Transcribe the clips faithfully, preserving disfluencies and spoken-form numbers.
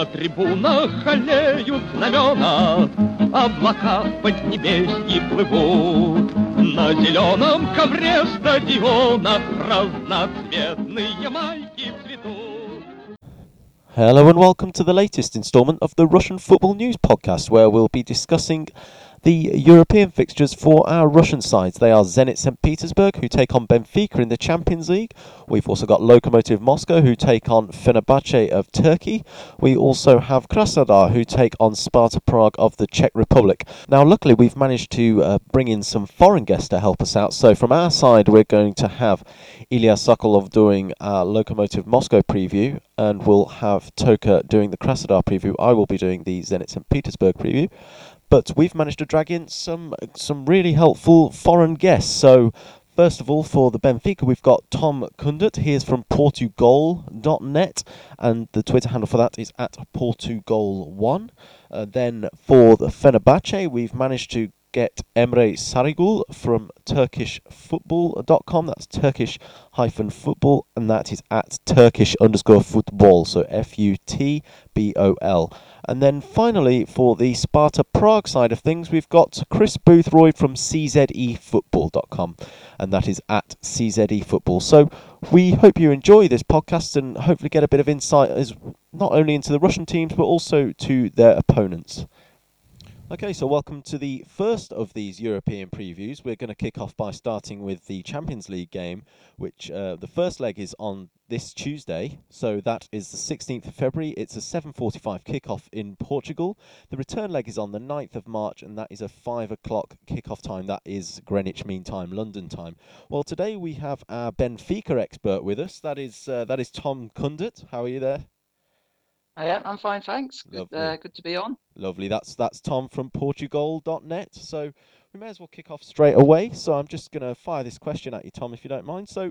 на трибунах алеют знамена, облака поднебесье плывут. На зеленом ковре стадиона разноцветные майки цветут. Hello and welcome to the latest installment of the Russian Football News Podcast, where we'll be discussing the European fixtures for our Russian sides. They are Zenit Saint Petersburg, who take on Benfica in the Champions League. We've also got Lokomotiv Moscow, who take on Fenerbahce of Turkey. We also have Krasnodar, who take on Sparta Prague of the Czech Republic. Now, luckily, we've managed to uh, bring in some foreign guests to help us out. So from our side, we're going to have Ilya Sokolov doing our Lokomotiv Moscow preview, and we'll have Toka doing the Krasnodar preview. I will be doing the Zenit Saint Petersburg preview. But we've managed to drag in some some really helpful foreign guests. So, first of all, for the Benfica, we've got Tom Kundert. He is from Portugal dot net, and the Twitter handle for that is at Portugal one. Uh, then for the Fenerbahce, we've managed to get Emre Sarigul from Turkish football dot com. That's Turkish-football, and that is at Turkish underscore football, so F U T B O L. And then finally, for the Sparta Prague side of things, we've got Chris Boothroyd from C Z E football dot com, and that is at C Z E football. So we hope you enjoy this podcast and hopefully get a bit of insight as not only into the Russian teams, but also to their opponents. Okay, so welcome to the first of these European previews. We're going to kick off by starting with the Champions League game, which uh, the first leg is on this Tuesday. So that is the sixteenth of February. It's a seven forty-five kickoff in Portugal. The return leg is on the ninth of March, and that is a five o'clock kickoff time. That is Greenwich Mean Time, London time. Well, today we have our Benfica expert with us. That is uh, that is Tom Kundert. How are you there? Yeah, I'm fine, thanks. Good, uh, good to be on. Lovely. That's that's Tom from Portugal dot net. So we may as well kick off straight away. So I'm just going to fire this question at you, Tom, if you don't mind. So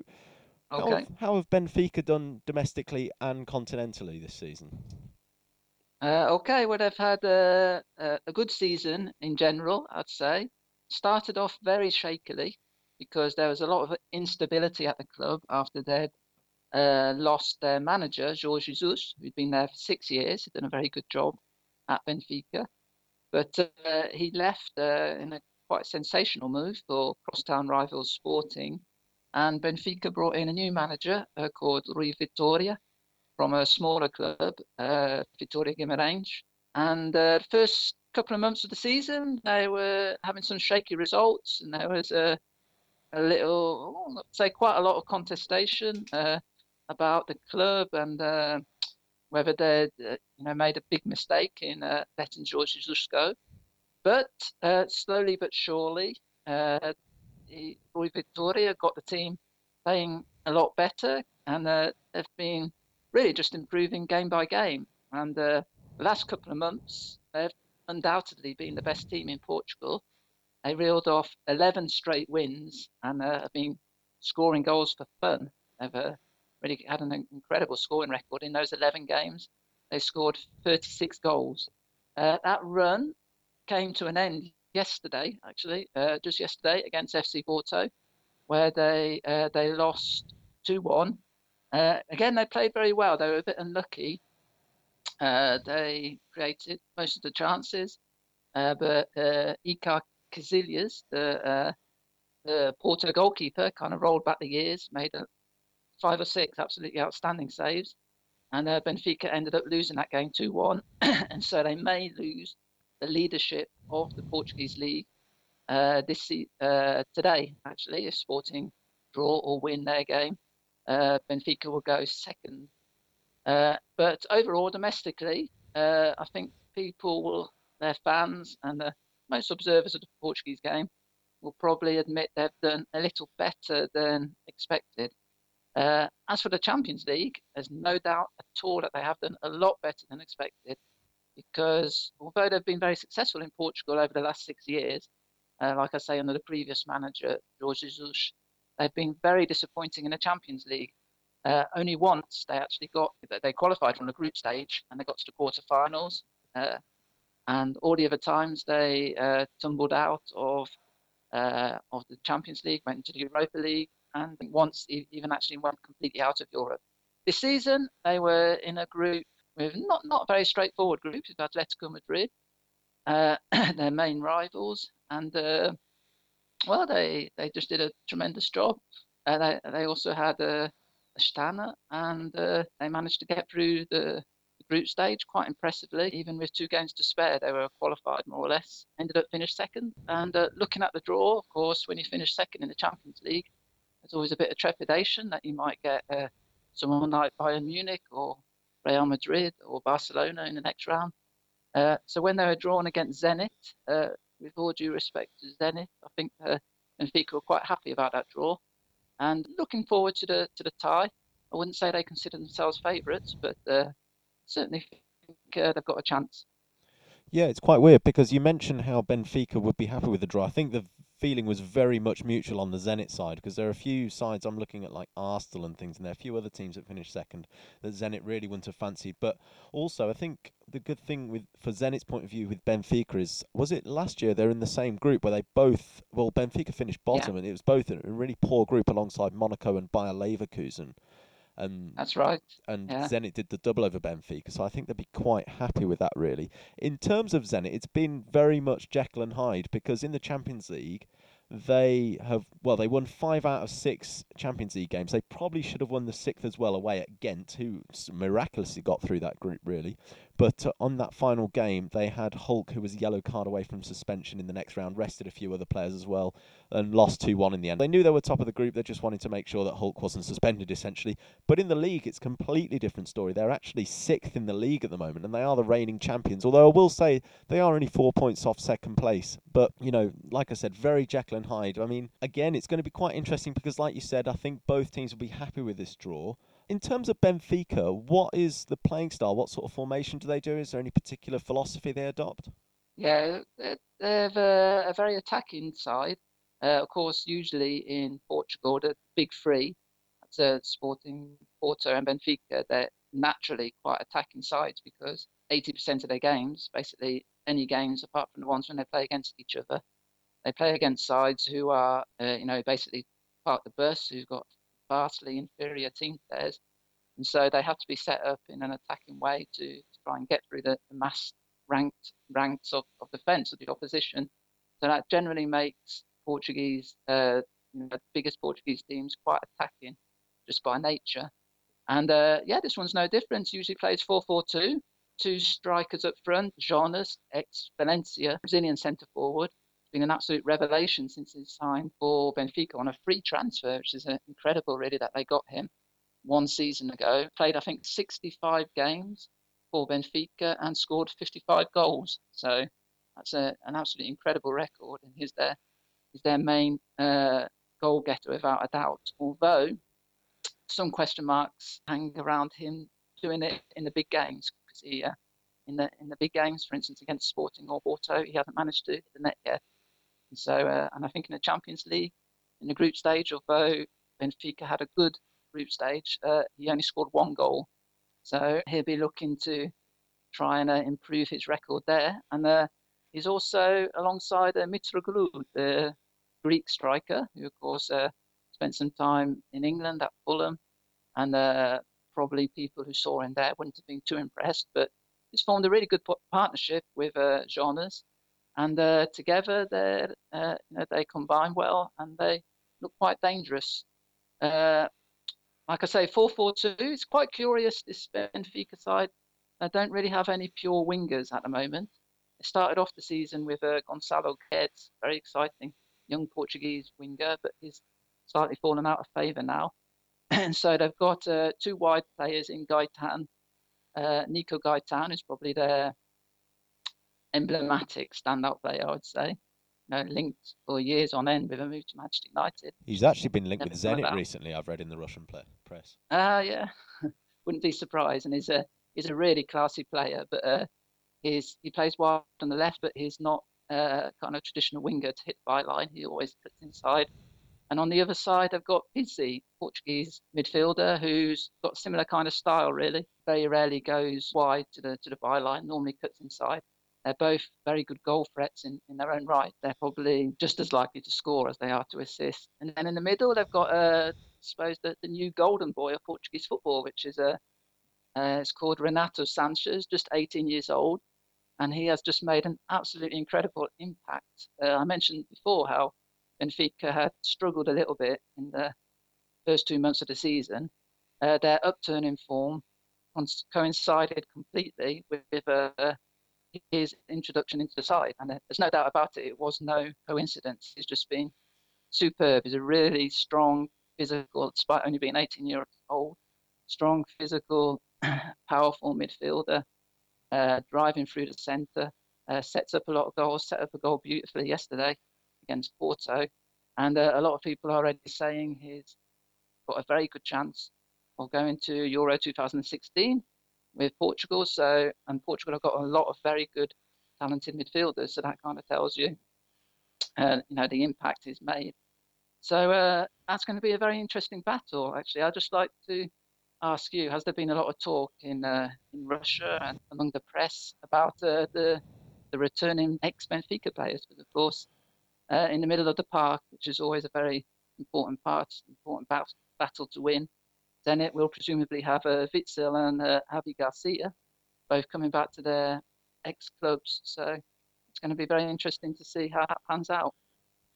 okay. how, have, how have Benfica done domestically and continentally this season? Uh, okay, well, they've had a, a good season in general, I'd say. Started off very shakily because there was a lot of instability at the club after they'd Uh, lost their manager, Jorge Jesus, who'd been there for six years, done a very good job at Benfica. But uh, he left uh, in a quite sensational move for crosstown rivals Sporting. And Benfica brought in a new manager uh, called Rui Vitória from a smaller club, uh, Vitória Guimarães. And uh, the first couple of months of the season, they were having some shaky results. And there was a, a little, I'd say quite a lot of contestation Uh, about the club and uh, whether they uh, you know, made a big mistake in uh, letting Jorge Jesus go. But uh, slowly but surely, uh, Rui Vitória got the team playing a lot better, and uh, they've been really just improving game by game. And uh, the last couple of months, they've undoubtedly been the best team in Portugal. They reeled off eleven straight wins and uh, have been scoring goals for fun. They've uh, really had an incredible scoring record. In those eleven games, they scored thirty-six goals. Uh, that run came to an end yesterday, actually, uh, just yesterday against F C Porto, where they uh, they lost two one. Uh, again, they played very well. They were a bit unlucky. Uh, they created most of the chances, uh, but uh, Iker Casillas, the, uh, the Porto goalkeeper, kind of rolled back the years, made a five or six absolutely outstanding saves, and uh, Benfica ended up losing that game two one, and so they may lose the leadership of the Portuguese league uh, this uh, today, actually. If Sporting draw or win their game, uh, Benfica will go second. Uh, but overall, domestically, uh, I think people will, their fans and the most observers of the Portuguese game will probably admit they've done a little better than expected. Uh, as for the Champions League, there's no doubt at all that they have done a lot better than expected, because although they've been very successful in Portugal over the last six years, uh, like I say, under the previous manager, Jorge Jesus, they've been very disappointing in the Champions League. Uh, only once they actually got, they qualified from the group stage and they got to the quarterfinals. Uh, and all the other times they uh, tumbled out of, uh, of the Champions League, went into the Europa League, and once even actually went completely out of Europe. This season, they were in a group not not very straightforward group with Atletico Madrid, uh, their main rivals, and uh, well, they they just did a tremendous job. Uh, they they also had a, a Astana, and uh, they managed to get through the group stage quite impressively. Even with two games to spare, they were qualified more or less, ended up finished second. And uh, looking at the draw, of course, when you finish second in the Champions League, there's always a bit of trepidation that you might get uh, someone like Bayern Munich or Real Madrid or Barcelona in the next round. Uh, so when they were drawn against Zenit, uh, with all due respect to Zenit, I think uh, Benfica were quite happy about that draw. And looking forward to the to the tie, I wouldn't say they consider themselves favourites, but uh, certainly think uh, they've got a chance. Yeah, it's quite weird because you mentioned how Benfica would be happy with the draw. I think the feeling was very much mutual on the Zenit side because there are a few sides I'm looking at like Arsenal and things, and there are a few other teams that finished second that Zenit really wouldn't have fancied. But also, I think the good thing with for Zenit's point of view with Benfica is, was it last year they're in the same group where they both, well, Benfica finished bottom, yeah, and it was both in a really poor group alongside Monaco and Bayer Leverkusen. And, that's right. And yeah, Zenit did the double over Benfica, so I think they'd be quite happy with that, really. In terms of Zenit, it's been very much Jekyll and Hyde because in the Champions League, they have, well, they won five out of six Champions League games. They probably should have won the sixth as well away at Ghent, who miraculously got through that group, really. But uh, on that final game, they had Hulk, who was a yellow card away from suspension in the next round, rested a few other players as well, and lost two one in the end. They knew they were top of the group. They just wanted to make sure that Hulk wasn't suspended, essentially. But in the league, it's a completely different story. They're actually sixth in the league at the moment, and they are the reigning champions. Although I will say they are only four points off second place. But, you know, like I said, very Jekyll and Hyde. I mean, again, it's going to be quite interesting because, like you said, I think both teams will be happy with this draw. In terms of Benfica, what is the playing style? What sort of formation do they do? Is there any particular philosophy they adopt? Yeah, they're a very attacking side. Uh, of course, usually in Portugal, the big three, that's uh, Sporting, Porto and Benfica, they're naturally quite attacking sides because eighty percent of their games, basically any games apart from the ones when they play against each other, they play against sides who are, uh, you know, basically part of the bus, who've got vastly inferior team players. And so they have to be set up in an attacking way to, to try and get through the, the mass ranked ranks of, of defence of the opposition. So that generally makes Portuguese, uh, you know, the biggest Portuguese teams quite attacking just by nature. And uh, yeah, this one's no different. Usually plays four four two, two strikers up front, Jonas, ex-Valencia, Brazilian centre-forward. Been an absolute revelation since he signed for Benfica on a free transfer, which is incredible, really, that they got him one season ago. Played, I think, sixty-five games for Benfica and scored fifty-five goals. So that's a, an absolutely incredible record. And he's their, he's their main uh, goal getter, without a doubt. Although some question marks hang around him doing it in the big games, because he, uh, in, the, in the big games, for instance, against Sporting or Porto, he hasn't managed to hit the net yet. So, uh, and I think in the Champions League, in the group stage, although Benfica had a good group stage, uh, he only scored one goal. So he'll be looking to try and uh, improve his record there. And uh, he's also alongside uh, Mitroglou, the Greek striker, who, of course, uh, spent some time in England at Fulham. And uh, probably people who saw him there wouldn't have been too impressed. But he's formed a really good p- partnership with uh, Jonas. And uh, together, they uh, you know, they combine well, and they look quite dangerous. Uh, like I say, four four two. It's quite curious. This Benfica side, they don't really have any pure wingers at the moment. They started off the season with uh, Gonçalo Guedes, very exciting young Portuguese winger, but he's slightly fallen out of favour now. And so they've got uh, two wide players in Gaitán. Uh, Nico Gaitán is probably their emblematic standout player, I would say. You know, linked for years on end with a move to Manchester United. He's actually been linked Never with Zenit recently, I've read in the Russian play- press. Ah, uh, yeah. Wouldn't be surprised. And he's a he's a really classy player, but uh, he's he plays wide on the left, but he's not uh, kind of traditional winger to hit the byline. He always cuts inside. And on the other side, I've got Pizzi, Portuguese midfielder, who's got similar kind of style, really. Very rarely goes wide to the to the byline. Normally cuts inside. They're both very good goal threats in, in their own right. They're probably just as likely to score as they are to assist. And then in the middle, they've got, uh, I suppose, the, the new golden boy of Portuguese football, which is uh, Uh, it's called Renato Sanchez, just eighteen years old, and he has just made an absolutely incredible impact. Uh, I mentioned before how Benfica had struggled a little bit in the first two months of the season. Uh, their upturn in form coincided completely with uh, his introduction into the side, and there's no doubt about it, it was no coincidence. He's just been superb. He's a really strong physical, despite only being eighteen years old, strong physical, powerful midfielder, uh, driving through the centre, uh, sets up a lot of goals, set up a goal beautifully yesterday against Porto, and uh, a lot of people are already saying he's got a very good chance of going to Euro two thousand sixteen with Portugal. So, and Portugal have got a lot of very good, talented midfielders, so that kind of tells you, uh, you know, the impact he's made. So uh, that's going to be a very interesting battle, actually. I'd just like to ask you, has there been a lot of talk in uh, in Russia and among the press about uh, the the returning ex-Benfica players? Because, of course, uh, in the middle of the park, which is always a very important part, important bat- battle to win, then it will presumably have uh, Witsel and uh, Javi Garcia both coming back to their ex-clubs. So it's going to be very interesting to see how that pans out.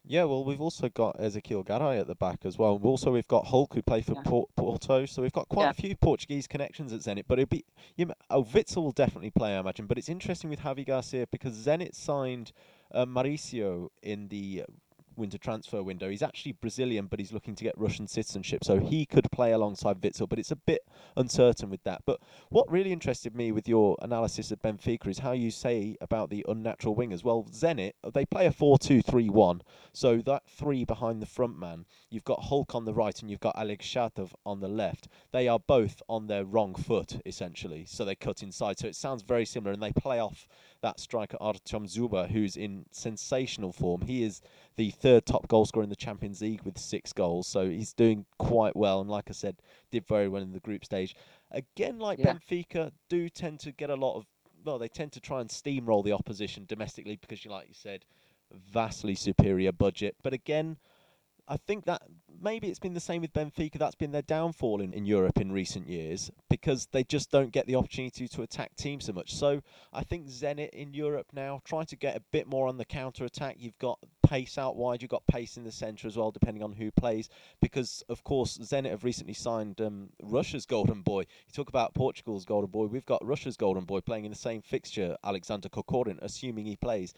Yeah, well, we've also got Ezekiel Garay at the back as well. Also, we've got Hulk, who played for yeah. Porto. So we've got quite yeah. a few Portuguese connections at Zenit. But it'll be, you know, oh, Witsel will definitely play, I imagine. But it's interesting with Javi Garcia because Zenit signed uh, Mauricio in the winter transfer window. He's actually Brazilian, but he's looking to get Russian citizenship. So he could play alongside Witsel, but it's a bit uncertain with that. But what really interested me with your analysis of Benfica is how you say about the unnatural wingers. Well, Zenit, they play a four two three one. So that three behind the front man, you've got Hulk on the right and you've got Alex Shatov on the left. They are both on their wrong foot, essentially. So they cut inside. So it sounds very similar. And they play off that striker Artem Dzyuba, who's in sensational form. He is the third top goal scorer in the Champions League with six goals, so he's doing quite well. And like I said, did very well in the group stage. Again, like yeah. Benfica, do tend to get a lot of well, they tend to try and steamroll the opposition domestically because, you like you said, vastly superior budget. But again, I think that maybe it's been the same with Benfica. That's been their downfall in, in Europe in recent years because they just don't get the opportunity to attack teams so much. So I think Zenit in Europe now try to get a bit more on the counter-attack. You've got pace out wide. You've got pace in the centre as well, depending on who plays. Because, of course, Zenit have recently signed um, Russia's golden boy. You talk about Portugal's golden boy. We've got Russia's golden boy playing in the same fixture, Alexander Kokorin, assuming he plays.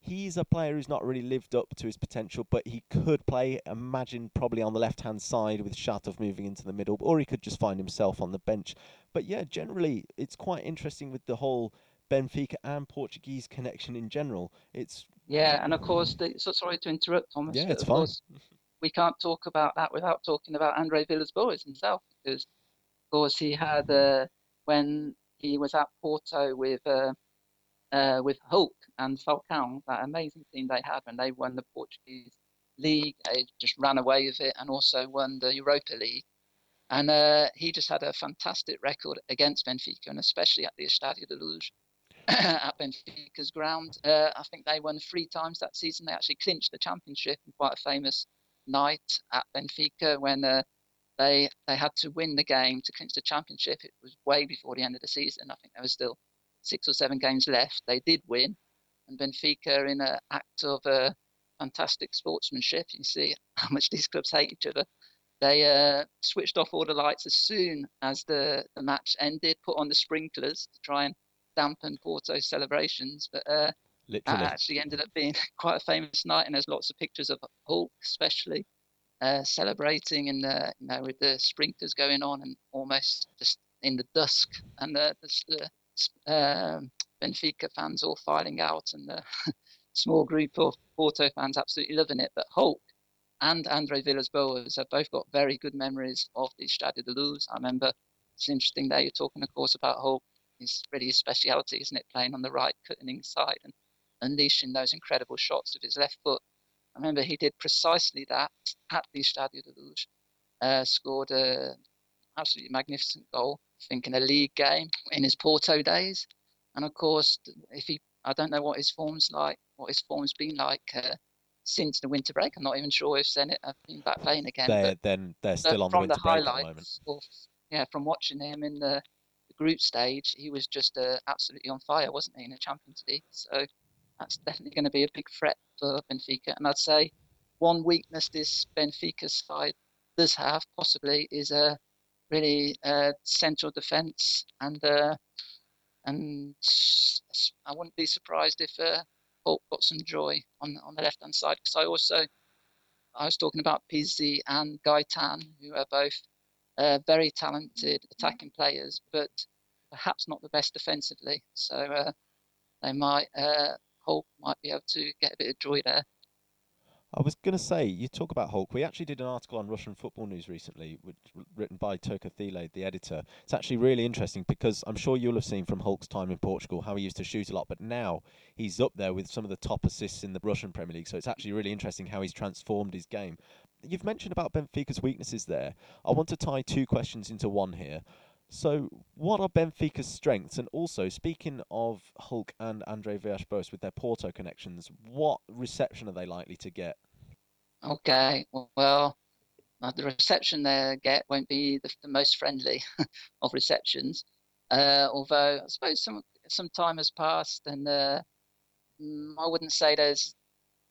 He's a player who's not really lived up to his potential, but he could play, imagine, probably on the left-hand side with Shatov moving into the middle, or he could just find himself on the bench. But yeah, generally, it's quite interesting with the whole Benfica and Portuguese connection in general. It's Yeah, and of course, the, so sorry to interrupt, Thomas. Yeah, it's fine. We can't talk about that without talking about Andre Villas-Boas himself, because, of course, he had, uh, when he was at Porto with uh, uh, with Hulk, and Falcão, that amazing team they had when they won the Portuguese league, they just ran away with it and also won the Europa League. And uh, he just had a fantastic record against Benfica, and especially at the Estádio da Luz, at Benfica's ground. Uh, I think they won three times that season. They actually clinched the championship in quite a famous night at Benfica when uh, they they had to win the game to clinch the championship. It was way before the end of the season. I think there was still six or seven games left. They did win. And Benfica, in an act of uh, fantastic sportsmanship, you see how much these clubs hate each other. They uh, switched off all the lights as soon as the, the match ended, put on the sprinklers to try and dampen Porto's celebrations. But uh, that actually ended up being quite a famous night, and there's lots of pictures of Hulk, especially uh, celebrating, and uh, you know, with the sprinklers going on, and almost just in the dusk, and the. the uh, Benfica fans all filing out, and the small group of Porto fans absolutely loving it. But Hulk and Andre Villas-Boas have both got very good memories of the Estádio da Luz. I remember, it's interesting there, you're talking, of course, about Hulk. It's really his speciality, isn't it? Playing on the right, cutting inside and unleashing those incredible shots with his left foot. I remember he did precisely that at the Estádio da Luz. Uh, scored an absolutely magnificent goal, I think, in a league game in his Porto days. And of course, if he, I don't know what his form's like, what his form's been like uh, since the winter break. I'm not even sure if Zenit have been back playing again. They're, but, then they're still on the winter the break at the moment. Or, yeah, from watching him in the, the group stage, he was just uh, absolutely on fire, wasn't he, in the Champions League? So that's definitely going to be a big threat for Benfica. And I'd say one weakness this Benfica side does have, possibly, is a uh, really uh, central defence. And uh, and I wouldn't be surprised if uh, Hulk got some joy on on the left hand side, because I also I was talking about Pizzi and Gaitán, who are both uh, very talented attacking players, but perhaps not the best defensively. So uh, they might uh, Hulk might be able to get a bit of joy there. I was going to say, you talk about Hulk. We actually did an article on Russian football news recently, which written by Toka Thile, the editor. It's actually really interesting, because I'm sure you'll have seen from Hulk's time in Portugal how he used to shoot a lot, but now he's up there with some of the top assists in the Russian Premier League. So it's actually really interesting how he's transformed his game. You've mentioned about Benfica's weaknesses there. I want to tie two questions into one here. So what are Benfica's strengths? And also, speaking of Hulk and Andre Villas-Boas with their Porto connections, what reception are they likely to get? Okay, well, the reception they get won't be the, the most friendly of receptions. Uh, although I suppose some some time has passed, and uh, I wouldn't say there's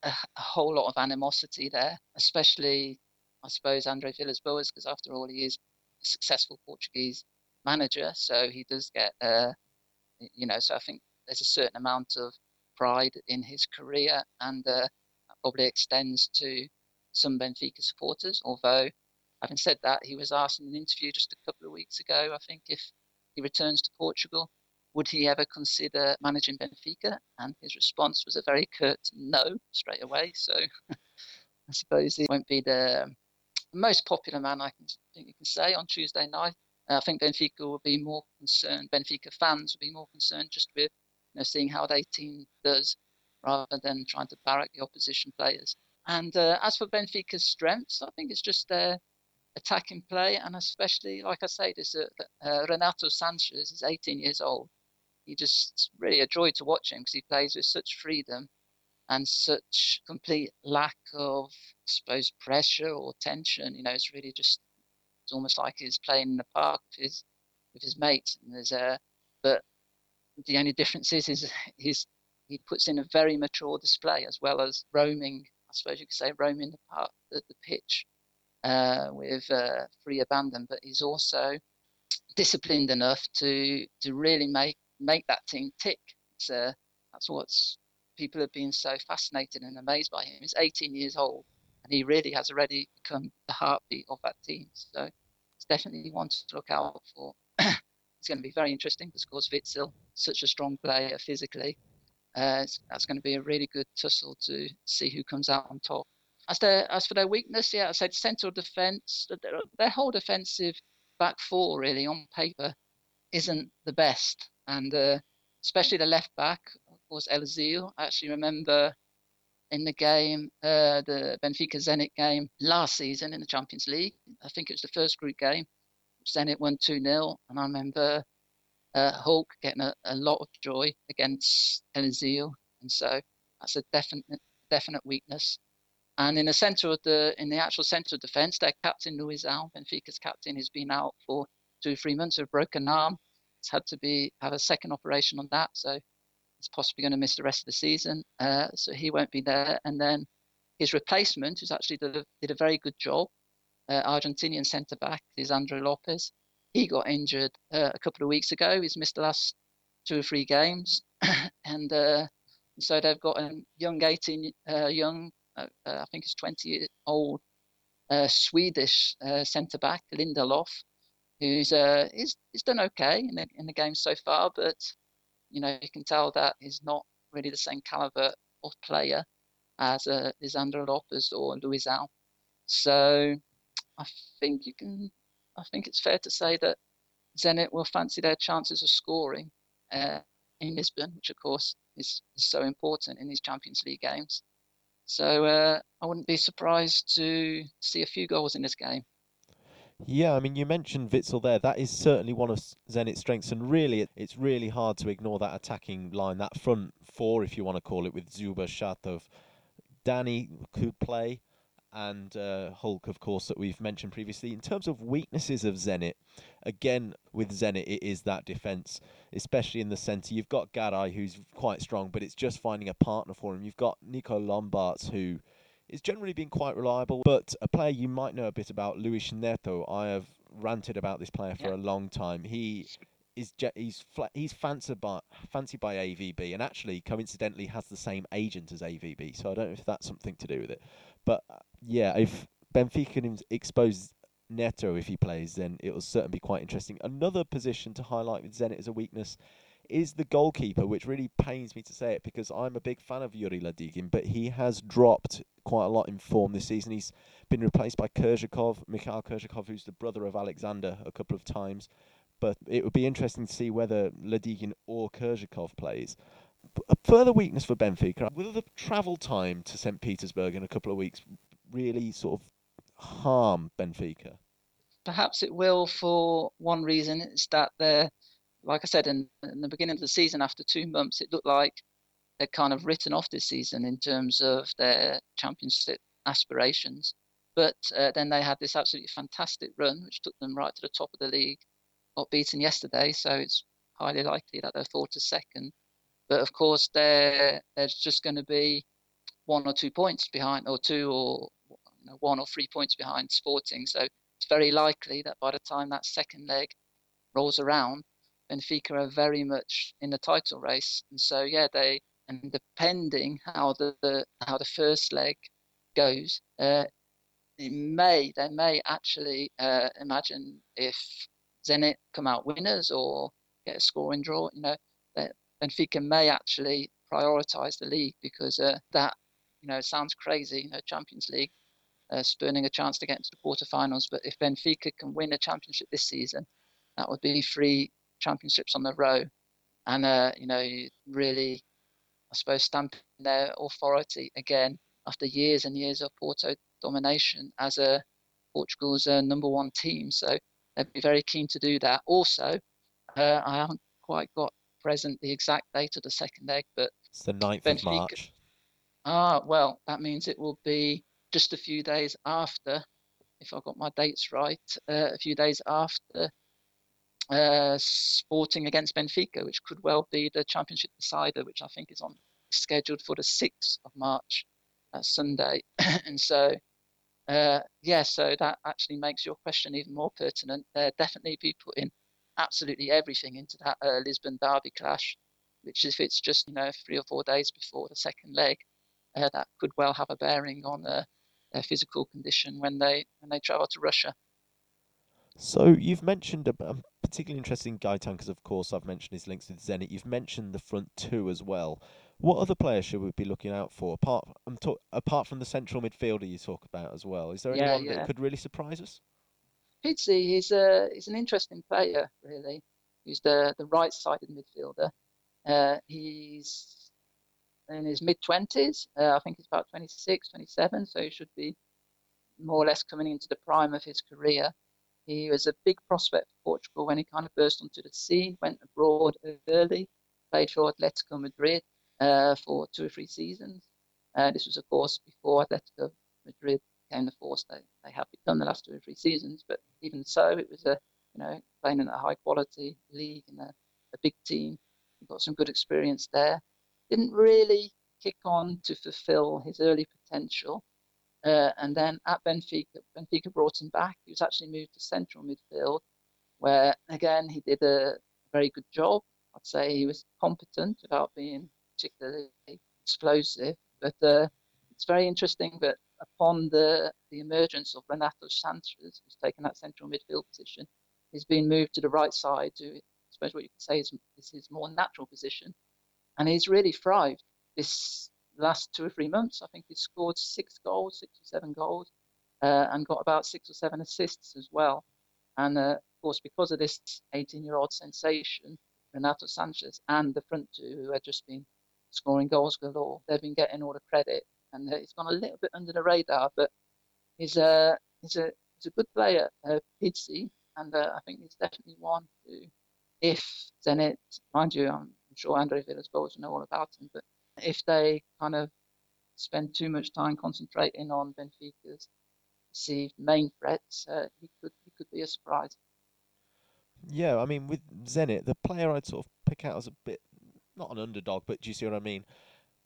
a, a whole lot of animosity there, especially, I suppose, Andre Villas-Boas, because after all, he is a successful Portuguese manager, so he does get uh you know so I think there's a certain amount of pride in his career, and uh, that probably extends to some Benfica supporters. Although, having said that, he was asked in an interview just a couple of weeks ago, I think, if he returns to Portugal, would he ever consider managing Benfica, and his response was a very curt no straight away. So I suppose he won't be the most popular man, I can think you can say, on Tuesday night. I think Benfica will be more concerned, Benfica fans will be more concerned just with you know, seeing how their team does, rather than trying to barrack the opposition players. And uh, as for Benfica's strengths, I think it's just their attacking play, and especially, like I said, is that uh, Renato Sanchez is eighteen years old. He just really a joy to watch him, because he plays with such freedom and such complete lack of, I suppose, pressure or tension. You know, it's really just It's almost like he's playing in the park with his, with his mates. And there's a, but the only difference is, is he's, he puts in a very mature display, as well as roaming, I suppose you could say, roaming the park, the, the pitch uh, with uh, free abandon. But he's also disciplined enough to to really make, make that team tick. It's, uh, that's what people have been so fascinated and amazed by him. He's eighteen years old, and he really has already become the heartbeat of that team. So it's definitely one to look out for. It's going to be very interesting, because, of course, Witsel, such a strong player physically. Uh, that's going to be a really good tussle to see who comes out on top. As, their, as for their weakness, yeah, I said central defence. Their, their whole defensive back four, really, on paper, isn't the best. And uh, especially the left back, of course, Ezekiel. I actually remember in the game, uh, the Benfica Zenit game last season in the Champions League. I think it was the first group game. Zenit won two nil, and I remember uh, Hulk getting a, a lot of joy against Ezekiel, and so that's a definite definite weakness. And in the centre of the in the actual centre of defence, their captain Luis Al, Benfica's captain, has been out for two three months with a broken arm. It's had to be have a second operation on that, so he's possibly going to miss the rest of the season, uh, so he won't be there. And then his replacement, who's actually did a, did a very good job, uh, Argentinian centre-back, is André Lopez. He got injured uh, a couple of weeks ago. He's missed the last two or three games. and uh, so they've got a young eighteen, uh, young, uh, uh, I think it's twenty-year-old uh, Swedish uh, centre-back, Lindelof, who's uh, he's, he's done okay in the, in the game so far, but you know, you can tell that he's not really the same caliber of player as uh, Lisandro Lopez or Luis Al. So I think you can, I think it's fair to say that Zenit will fancy their chances of scoring uh, in Lisbon, which of course is, is so important in these Champions League games. So uh, I wouldn't be surprised to see a few goals in this game. Yeah, I mean, you mentioned Witsel there. That is certainly one of Zenit's strengths, and really, it's really hard to ignore that attacking line, that front four, if you want to call it, with Dzyuba, Shatov, Dani could play, and uh, Hulk, of course, that we've mentioned previously. In terms of weaknesses of Zenit, again, with Zenit, it is that defence, especially in the centre. You've got Garay, who's quite strong, but it's just finding a partner for him. You've got Nico Lombards, who is generally been quite reliable, but a player you might know a bit about, Luis Neto. I have ranted about this player for yeah. a long time. He... Is je- he's fla- he's fancied by fancied by A V B, and actually coincidentally has the same agent as A V B, so I don't know if that's something to do with it. But uh, yeah, if Benfica can expose Neto if he plays, then it will certainly be quite interesting. Another position to highlight with Zenit as a weakness is the goalkeeper, which really pains me to say it because I'm a big fan of Yuri Ladigin, but he has dropped quite a lot in form this season. He's been replaced by Kerzhikov, Mikhail Kerzhikov, who's the brother of Alexander, a couple of times. But it would be interesting to see whether Ladigin or Kerzhikov plays. A further weakness for Benfica, will the travel time to Saint Petersburg in a couple of weeks really sort of harm Benfica? Perhaps it will, for one reason. It's that they're, like I said, in, in the beginning of the season, after two months, it looked like they're kind of written off this season in terms of their championship aspirations. But uh, then they had this absolutely fantastic run, which took them right to the top of the league. Got beaten yesterday, so it's highly likely that they're thought to second. But of course, they're there's just going to be one or two points behind, or two or you know, one or three points behind Sporting. So it's very likely that by the time that second leg rolls around, Benfica are very much in the title race. And so yeah, they and depending how the, the how the first leg goes, uh, it may they may actually uh, imagine if Zenit come out winners or get a scoring draw, you know, that Benfica may actually prioritise the league because uh, that, you know, sounds crazy, you know, Champions League, uh, spurning a chance to get into the quarterfinals. But if Benfica can win a championship this season, that would be three championships on the row. And, uh, you know, really, I suppose, stamping their authority again after years and years of Porto domination as a Portugal's uh, number one team. So they'd be very keen to do that. Also, uh, I haven't quite got present the exact date of the second leg, but it's the ninth Benfica, of March. Ah, well, that means it will be just a few days after, if I got my dates right, uh, a few days after uh, Sporting against Benfica, which could well be the championship decider, which I think is on scheduled for the sixth of March, that's Sunday, and so. Uh, yeah, so that actually makes your question even more pertinent. They'll definitely be putting absolutely everything into that uh, Lisbon derby clash, which if it's just, you know, three or four days before the second leg, uh, that could well have a bearing on uh, their physical condition when they when they travel to Russia. So you've mentioned, I'm particularly interested in Gaitán because, of course, I've mentioned his links with Zenit. You've mentioned the front two as well. What other players should we be looking out for? Apart, I'm talk, apart from the central midfielder you talk about as well, is there yeah, anyone yeah. that could really surprise us? Pizzi, he's a he's an interesting player really. He's the the right-sided midfielder. Uh, he's in his mid twenties. Uh, I think he's about twenty-six, twenty-seven, so he should be more or less coming into the prime of his career. He was a big prospect for Portugal when he kind of burst onto the scene. Went abroad early, played for Atletico Madrid. Uh, for two or three seasons. Uh, this was, of course, before Atletico Madrid became the force they, they have become the last two or three seasons. But even so, it was a you know playing in a high-quality league and a, a big team. He got some good experience there. Didn't really kick on to fulfil his early potential. Uh, and then at Benfica, Benfica brought him back. He was actually moved to central midfield, where again he did a very good job. I'd say he was competent without being particularly explosive, but uh, it's very interesting that upon the, the emergence of Renato Sanchez, who's taken that central midfield position, he's been moved to the right side to, I suppose, what you could say is, is his more natural position, and he's really thrived this last two or three months. I think he's scored six goals, six or seven goals, uh, and got about six or seven assists as well. And uh, of course, because of this eighteen-year-old sensation, Renato Sanchez and the front two, who had just been scoring goals galore, they've been getting all the credit, and it's gone a little bit under the radar. But he's a he's a he's a good player, uh, Pizzi, and uh, I think he's definitely one who, if Zenit, mind you, I'm sure Andre Villas-Boas know all about him, but if they kind of spend too much time concentrating on Benfica's perceived main threats. Uh, he could he could be a surprise. Yeah, I mean, with Zenit, the player I'd sort of pick out as a bit, not an underdog, but do you see what I mean?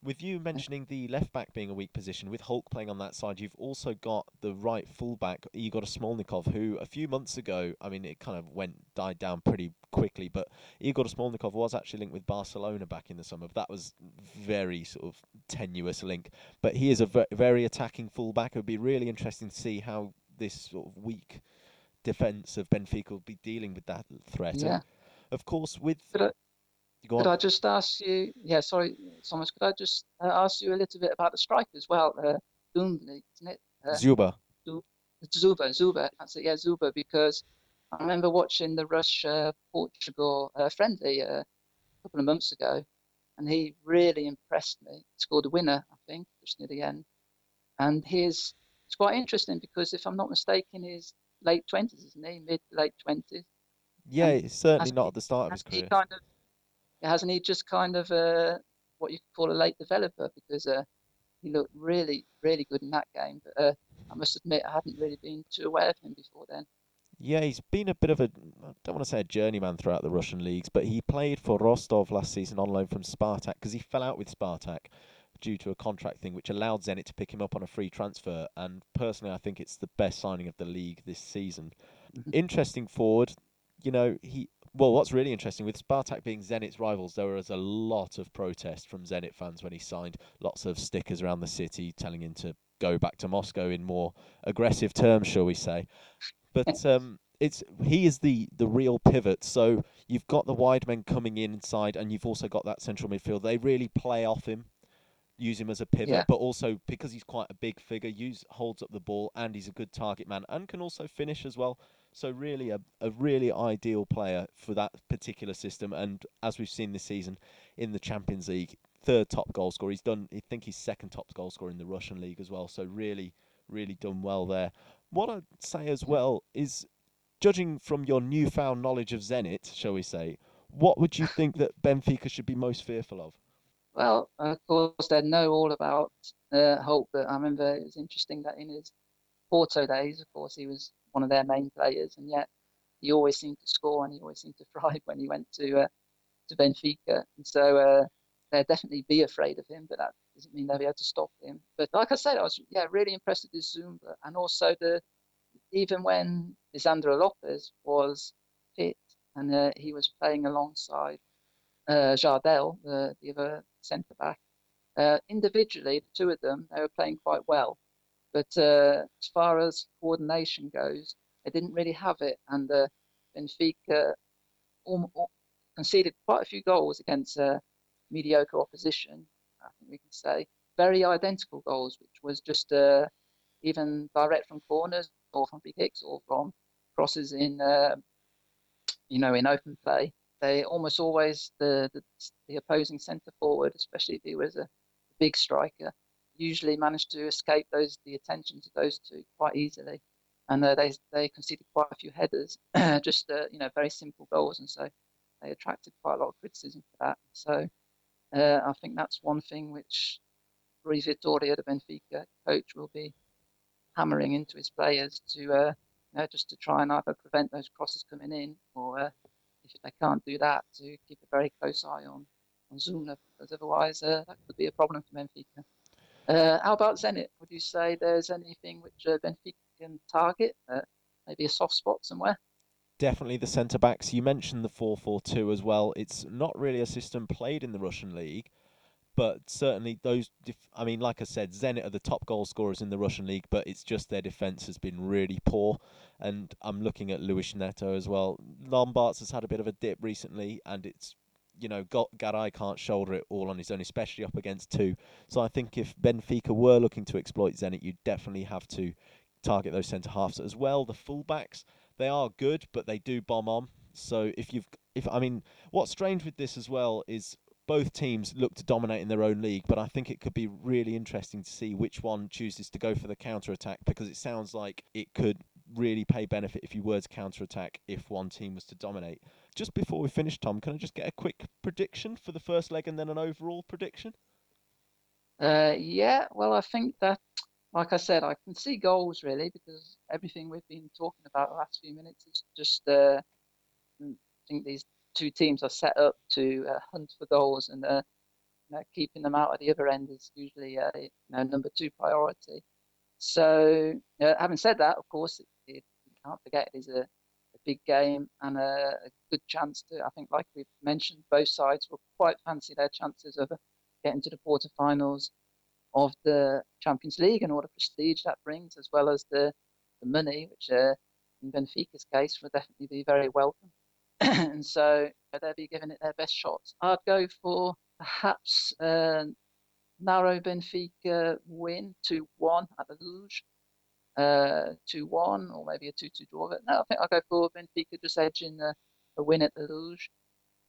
With you mentioning the left-back being a weak position, with Hulk playing on that side, you've also got the right full-back, Igor Smolnikov, who a few months ago, I mean, it kind of went died down pretty quickly, but Igor Smolnikov was actually linked with Barcelona back in the summer, but that was very sort of tenuous link. But he is a ver- very attacking full-back. It would be really interesting to see how this sort of weak defence of Benfica will be dealing with that threat. Yeah. And of course, with... Could I just ask you, yeah, sorry, Thomas, could I just uh, ask you a little bit about the striker as well? Uh, Dzyuba, isn't it? Uh, Dzyuba. Dzyuba, Dzyuba, that's it, yeah, Dzyuba, because I remember watching the Russia-Portugal uh, friendly uh, a couple of months ago, and he really impressed me. He scored a winner, I think, just near the end. And his, it's quite interesting because, if I'm not mistaken, he's late twenties, isn't he? Mid-late twenties. Yeah, and it's certainly not he, at the start of his career. Kind of, Hasn't he just kind of uh, what you could call a late developer? Because uh, he looked really, really good in that game. But uh, I must admit, I hadn't really been too aware of him before then. Yeah, he's been a bit of a, I don't want to say a journeyman throughout the Russian leagues, but he played for Rostov last season on loan from Spartak because he fell out with Spartak due to a contract thing, which allowed Zenit to pick him up on a free transfer. And personally, I think it's the best signing of the league this season. Interesting forward, you know, he... Well, what's really interesting, with Spartak being Zenit's rivals, there was a lot of protest from Zenit fans when he signed. Lots of stickers around the city telling him to go back to Moscow in more aggressive terms, shall we say. But um, it's he is the, the real pivot. So you've got the wide men coming in inside, and you've also got that central midfield. They really play off him, use him as a pivot, yeah. But also because he's quite a big figure, use holds up the ball, and he's a good target man, and can also finish as well. So really a, a really ideal player for that particular system. And as we've seen this season in the Champions League, third top goal scorer. He's done, I think he's second top goal scorer in the Russian league as well. So really, really done well there. What I'd say as well is, judging from your newfound knowledge of Zenit, shall we say, what would you think that Benfica should be most fearful of? Well, of course, they know all about uh, Hulk, but I remember it was interesting that in his Porto days, of course, he was one of their main players, and yet he always seemed to score and he always seemed to thrive when he went to uh, to Benfica. And so uh, they'd definitely be afraid of him, but that doesn't mean they'll be able to stop him. But like I said, I was yeah really impressed with his Zumba, and also the even when Lisandro Lopez was fit and uh, he was playing alongside uh, Jardel, the, the other centre back, uh, individually the two of them they were playing quite well. But uh, as far as coordination goes, they didn't really have it. And uh, Benfica all, all conceded quite a few goals against uh, mediocre opposition, I think we can say. Very identical goals, which was just uh, even direct from corners or from free kicks or from crosses in, uh, you know, in open play. They almost always, the, the, the opposing centre-forward, especially if he was a big striker, usually managed to escape those the attentions of those two quite easily, and uh, they they conceded quite a few headers, just uh, you know very simple goals, and so they attracted quite a lot of criticism for that. So uh, I think that's one thing which Rui Vitória, the Benfica coach, will be hammering into his players to uh, you know just to try and either prevent those crosses coming in, or uh, if they can't do that, to keep a very close eye on on Zuma, because otherwise uh, that could be a problem for Benfica. Uh, how about Zenit? Would you say there's anything which uh, Benfica can target? Uh, maybe a soft spot somewhere? Definitely the centre-backs. You mentioned the four four two as well. It's not really a system played in the Russian league, but certainly those... Def- I mean, like I said, Zenit are the top goal scorers in the Russian league, but it's just their defence has been really poor. And I'm looking at Luis Neto as well. Lombards has had a bit of a dip recently, and it's... You know, Garay can't shoulder it all on his own, especially up against two. So I think if Benfica were looking to exploit Zenit, you'd definitely have to target those centre-halves as well. The full-backs, they are good, but they do bomb on. So if you've... if I mean, what's strange with this as well is both teams look to dominate in their own league, but I think it could be really interesting to see which one chooses to go for the counter-attack, because it sounds like it could really pay benefit if you were to counter-attack if one team was to dominate. Just before we finish, Tom, can I just get a quick prediction for the first leg and then an overall prediction? Uh, yeah, well, I think that, like I said, I can see goals, really, because everything we've been talking about the last few minutes is just, uh, I think these two teams are set up to uh, hunt for goals, and uh, you know, keeping them out at the other end is usually a you know, number two priority. So, uh, having said that, of course, it, it, you can't forget it is a, a big game and a, a good chance to, I think, like we've mentioned, both sides will quite fancy their chances of getting to the quarterfinals of the Champions League and all the prestige that brings, as well as the, the money, which uh, in Benfica's case would definitely be very welcome. And so they'll be giving it their best shots. I'd go for perhaps a narrow Benfica win, two one at the Luz, uh, two one, or maybe a two two draw. But no, I think I'll go for Benfica just edging a, a win at the Luz.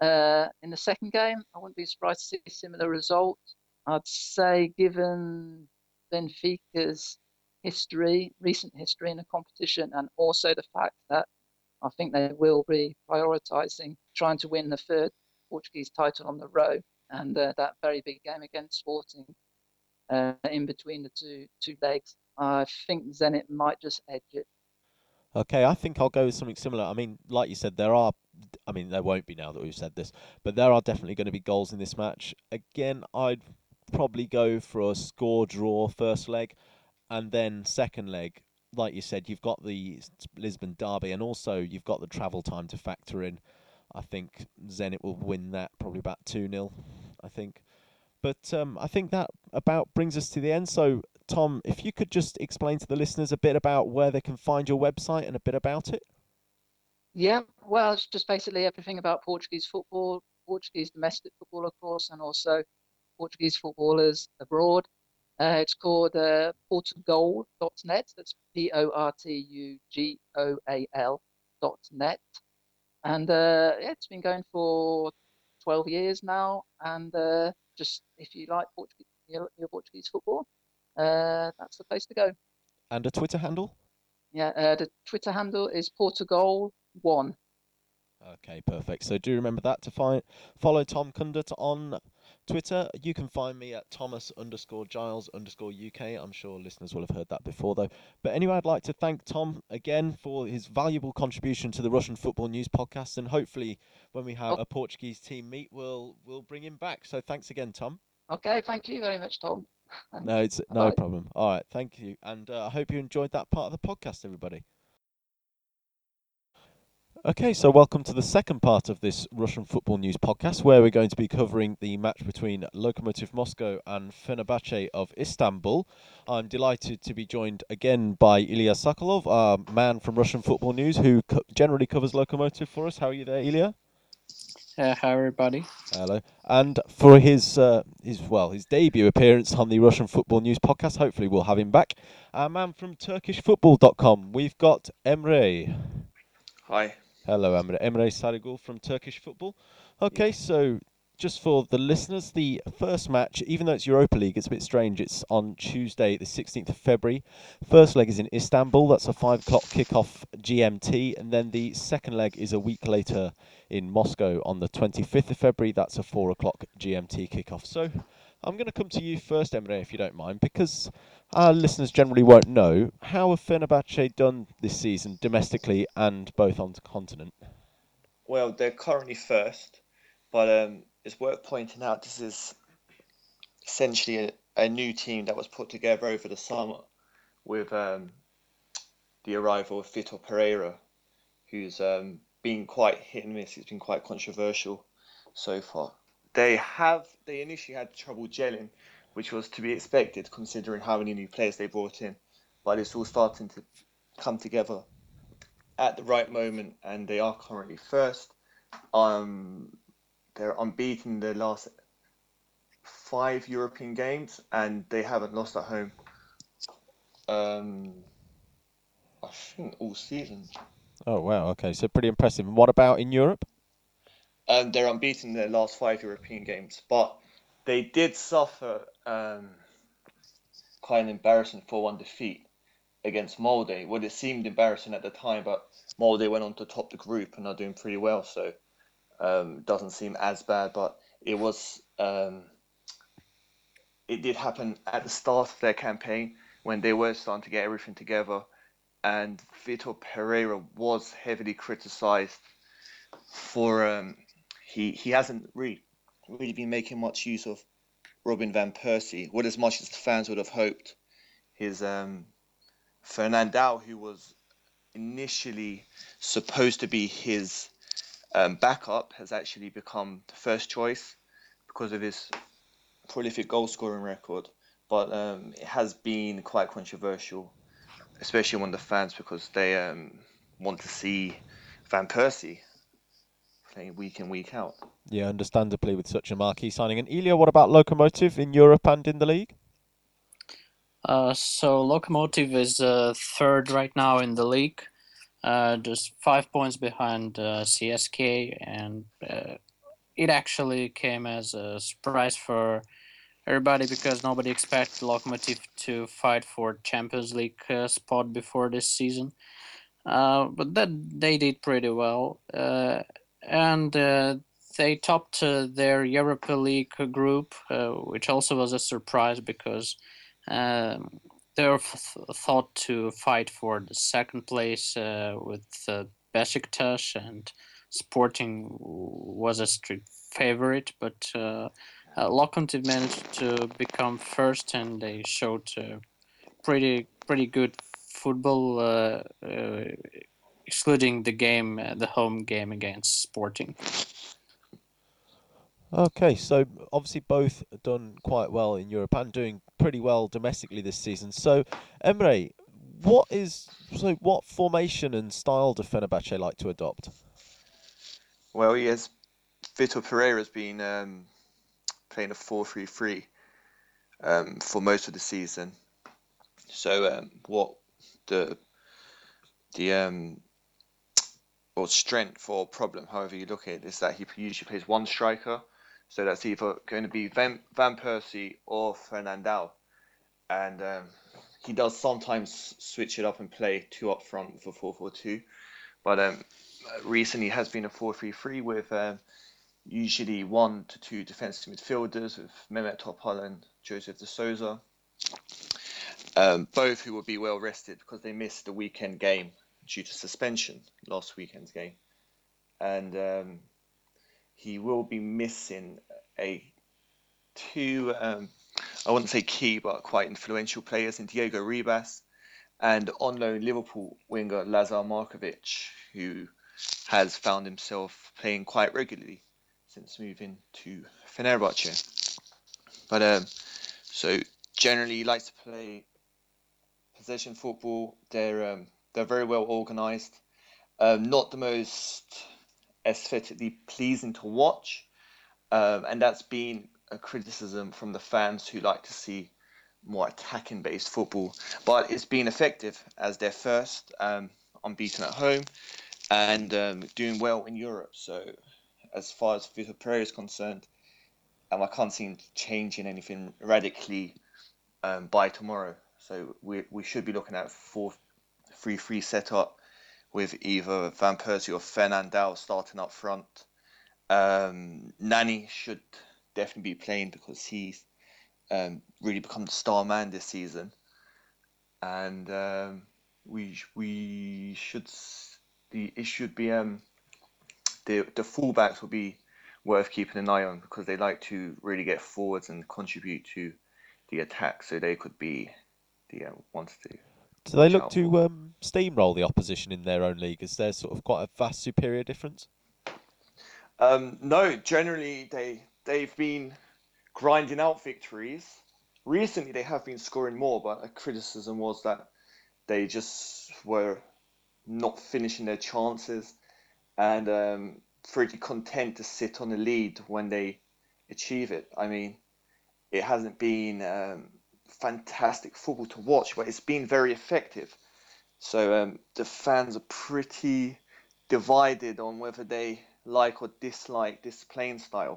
Uh, in the second game, I wouldn't be surprised to see a similar result. I'd say, given Benfica's history, recent history in the competition, and also the fact that I think they will be prioritising trying to win the third Portuguese title on the row, and uh, that very big game against Sporting uh, in between the two two legs. I think Zenit might just edge it. Okay, I think I'll go with something similar. I mean, like you said, there are, I mean, there won't be now that we've said this, but there are definitely going to be goals in this match. Again, I'd probably go for a score draw first leg, and then second leg, like you said, you've got the Lisbon derby, and also you've got the travel time to factor in. I think Zenit will win that probably about two nil, I think. But um, I think that about brings us to the end. So, Tom, if you could just explain to the listeners a bit about where they can find your website and a bit about it. Yeah, well, it's just basically everything about Portuguese football, Portuguese domestic football, of course, and also Portuguese footballers abroad. Uh, it's called uh, portugal dot net. That's P O R T U G O A L dot net. And uh, yeah, it's been going for twelve years now. And uh, just if you like Portuguese, your, your Portuguese football, uh, that's the place to go. And a Twitter handle? Yeah, uh, the Twitter handle is Portugal one. Okay, perfect. So do remember that to find follow Tom Kundert on Twitter. You can find me at Thomas underscore Giles underscore UK. I'm sure listeners will have heard that before, though. But anyway, I'd like to thank Tom again for his valuable contribution to the Russian Football News podcast. And hopefully when we have oh. a Portuguese team meet, we'll, we'll bring him back. So thanks again, Tom. Okay, thank you very much, Tom. No, it's no Bye. problem. All right, thank you. And uh, I hope you enjoyed that part of the podcast, everybody. Okay, so welcome to the second part of this Russian Football News podcast, where we're going to be covering the match between Lokomotiv Moscow and Fenerbahce of Istanbul. I'm delighted to be joined again by Ilya Sokolov, a man from Russian Football News who co- generally covers Lokomotiv for us. How are you there, Ilya? Uh, hi, everybody. Hello. And for his, uh, his well, his debut appearance on the Russian Football News podcast, hopefully we'll have him back, a man from Turkish Football dot com. We've got Emre. Hi. Hello, Emre. Emre Sarigul from Turkish Football. Okay, yeah. So just for the listeners, the first match, even though it's Europa League, it's a bit strange. It's on Tuesday, the sixteenth of February. First leg is in Istanbul. That's a five o'clock kickoff G M T. And then the second leg is a week later in Moscow on the twenty-fifth of February. That's a four o'clock G M T kickoff. So I'm going to come to you first, Emre, if you don't mind, because our listeners generally won't know. How have Fenerbahce done this season domestically and both on the continent? Well, they're currently first, but um, it's worth pointing out this is essentially a, a new team that was put together over the summer with um, the arrival of Vito Pereira, who's um, been quite hit and miss. He's been quite controversial so far. They have. They initially had trouble gelling, which was to be expected considering how many new players they brought in. But it's all starting to come together at the right moment, and they are currently first. Um, they're unbeaten in their last five European games, and they haven't lost at home. Um, I think all season. Oh wow! Okay, so pretty impressive. And what about in Europe? Um, they're unbeaten in their last five European games, but they did suffer um, quite an embarrassing four one defeat against Molde. Well, it seemed embarrassing at the time, but Molde went on to top the group and are doing pretty well, so um, it doesn't seem as bad, but it was um, it did happen at the start of their campaign when they were starting to get everything together, and Vito Pereira was heavily criticised for um, he he hasn't really really been making much use of Robin Van Persie, well, as much as the fans would have hoped. His um, Fernandao, who was initially supposed to be his um, backup, has actually become the first choice because of his prolific goal-scoring record. But um, it has been quite controversial, especially among the fans, because they um, want to see Van Persie playing week in, week out. Yeah, understandably, with such a marquee signing. And Ilya, what about Lokomotiv in Europe and in the league? Uh, so Lokomotiv is uh, third right now in the league, uh, just five points behind uh, C S K, and uh, it actually came as a surprise for everybody because nobody expected Lokomotiv to fight for Champions League uh, spot before this season, uh, but that they did pretty well, uh, and uh, they topped uh, their Europa League group, uh, which also was a surprise because Um, they were f- thought to fight for the second place uh, with uh, Besiktas, and Sporting was a strict favorite, but uh, uh, Lokomotiv managed to become first, and they showed uh, pretty pretty good football, uh, uh, excluding the game, uh, the home game against Sporting. Okay, so obviously both done quite well in Europe and doing pretty well domestically this season. So, Emre, what is so what formation and style do Fenerbahce like to adopt? Well, yes, Vito Pereira's been um, playing a four three three um, for most of the season. So, um, what the the um, or strength or problem, however you look at it, is that he usually plays one striker. So that's either going to be Van, Van Persie or Fernandao. And um, he does sometimes switch it up and play two up front for four four two. But um, recently has been a four three three with um, usually one to two defensive midfielders with Mehmet Topal and Joseph de Souza. Um, both who will be well rested because they missed the weekend game due to suspension, last weekend's game. And Um, he will be missing a two, um, I wouldn't say key, but quite influential players in Diego Ribas and on loan Liverpool winger Lazar Markovic, who has found himself playing quite regularly since moving to Fenerbahce. But um, so generally he likes to play possession football. They're, um, they're very well organised. Um, not the most aesthetically pleasing to watch, um, and that's been a criticism from the fans who like to see more attacking based football, but it's been effective as their first um, unbeaten at home and um, doing well in Europe. So as far as Vito Pereira is concerned, um, I can't see him changing anything radically um, by tomorrow, so we we should be looking at four three three setup with either Van Persie or Fernandao starting up front. Um, Nani should definitely be playing because he's um, really become the star man this season. And um, we we should the it should be um the the fullbacks will be worth keeping an eye on because they like to really get forwards and contribute to the attack. So they could be the uh, ones to. Do they look to um, steamroll the opposition in their own league? Is there sort of quite a vast superior difference? Um, no, generally they, they've been grinding out victories. Recently they have been scoring more, but a criticism was that they just were not finishing their chances and um, pretty content to sit on the lead when they achieve it. I mean, it hasn't been Um, fantastic football to watch, but it's been very effective. So um, the fans are pretty divided on whether they like or dislike this playing style.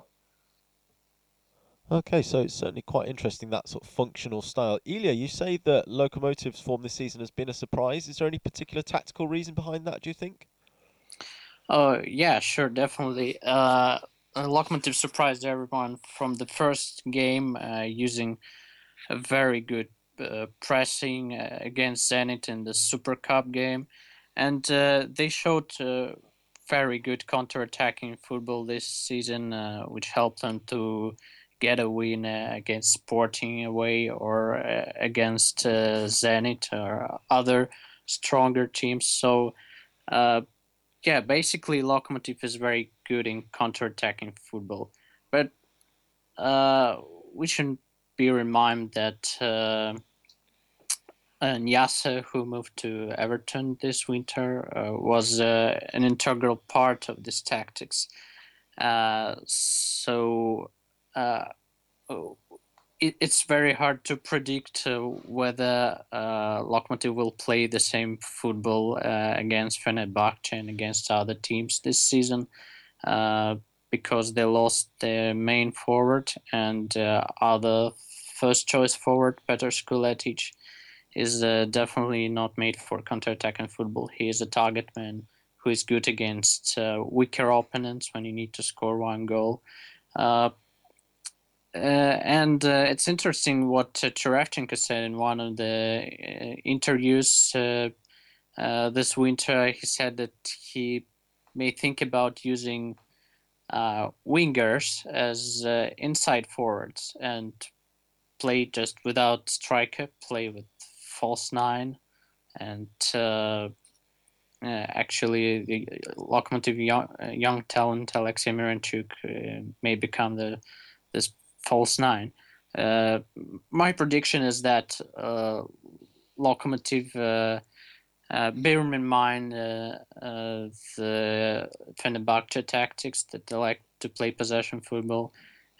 Okay, so it's certainly quite interesting, that sort of functional style. Ilya, you say that Lokomotiv's form this season has been a surprise. Is there any particular tactical reason behind that, do you think? Oh, yeah, sure, definitely. Uh, uh, Lokomotiv surprised everyone from the first game uh, using a very good uh, pressing uh, against Zenit in the Super Cup game. And uh, they showed uh, very good counter-attacking football this season, uh, which helped them to get a win uh, against Sporting away or uh, against uh, Zenit or other stronger teams. So, uh, yeah, basically Lokomotiv is very good in counter-attacking football. But uh, we shouldn't be reminded that uh, Uh, Niasse, who moved to Everton this winter, uh, was uh, an integral part of this tactics. Uh, so uh, it, it's very hard to predict uh, whether uh, Lokomotiv will play the same football uh, against Fenerbahce and against other teams this season, uh, because they lost their main forward and uh, other first-choice forward, Petar Škuletic, is uh, definitely not made for counter-attack in football. He is a target man who is good against uh, weaker opponents when you need to score one goal. Uh, uh, and uh, it's interesting what uh, Cherevchenko said in one of the uh, interviews uh, uh, this winter. He said that he may think about using uh, wingers as uh, inside forwards and play just without striker, play with false nine, and uh, uh, actually the Lokomotiv young, uh, young talent Aleksei Miranchuk uh, may become the this false nine. Uh, my prediction is that uh, Lokomotiv uh, uh, bearing in mind uh, uh, the Fenerbahce tactics that they like to play possession football,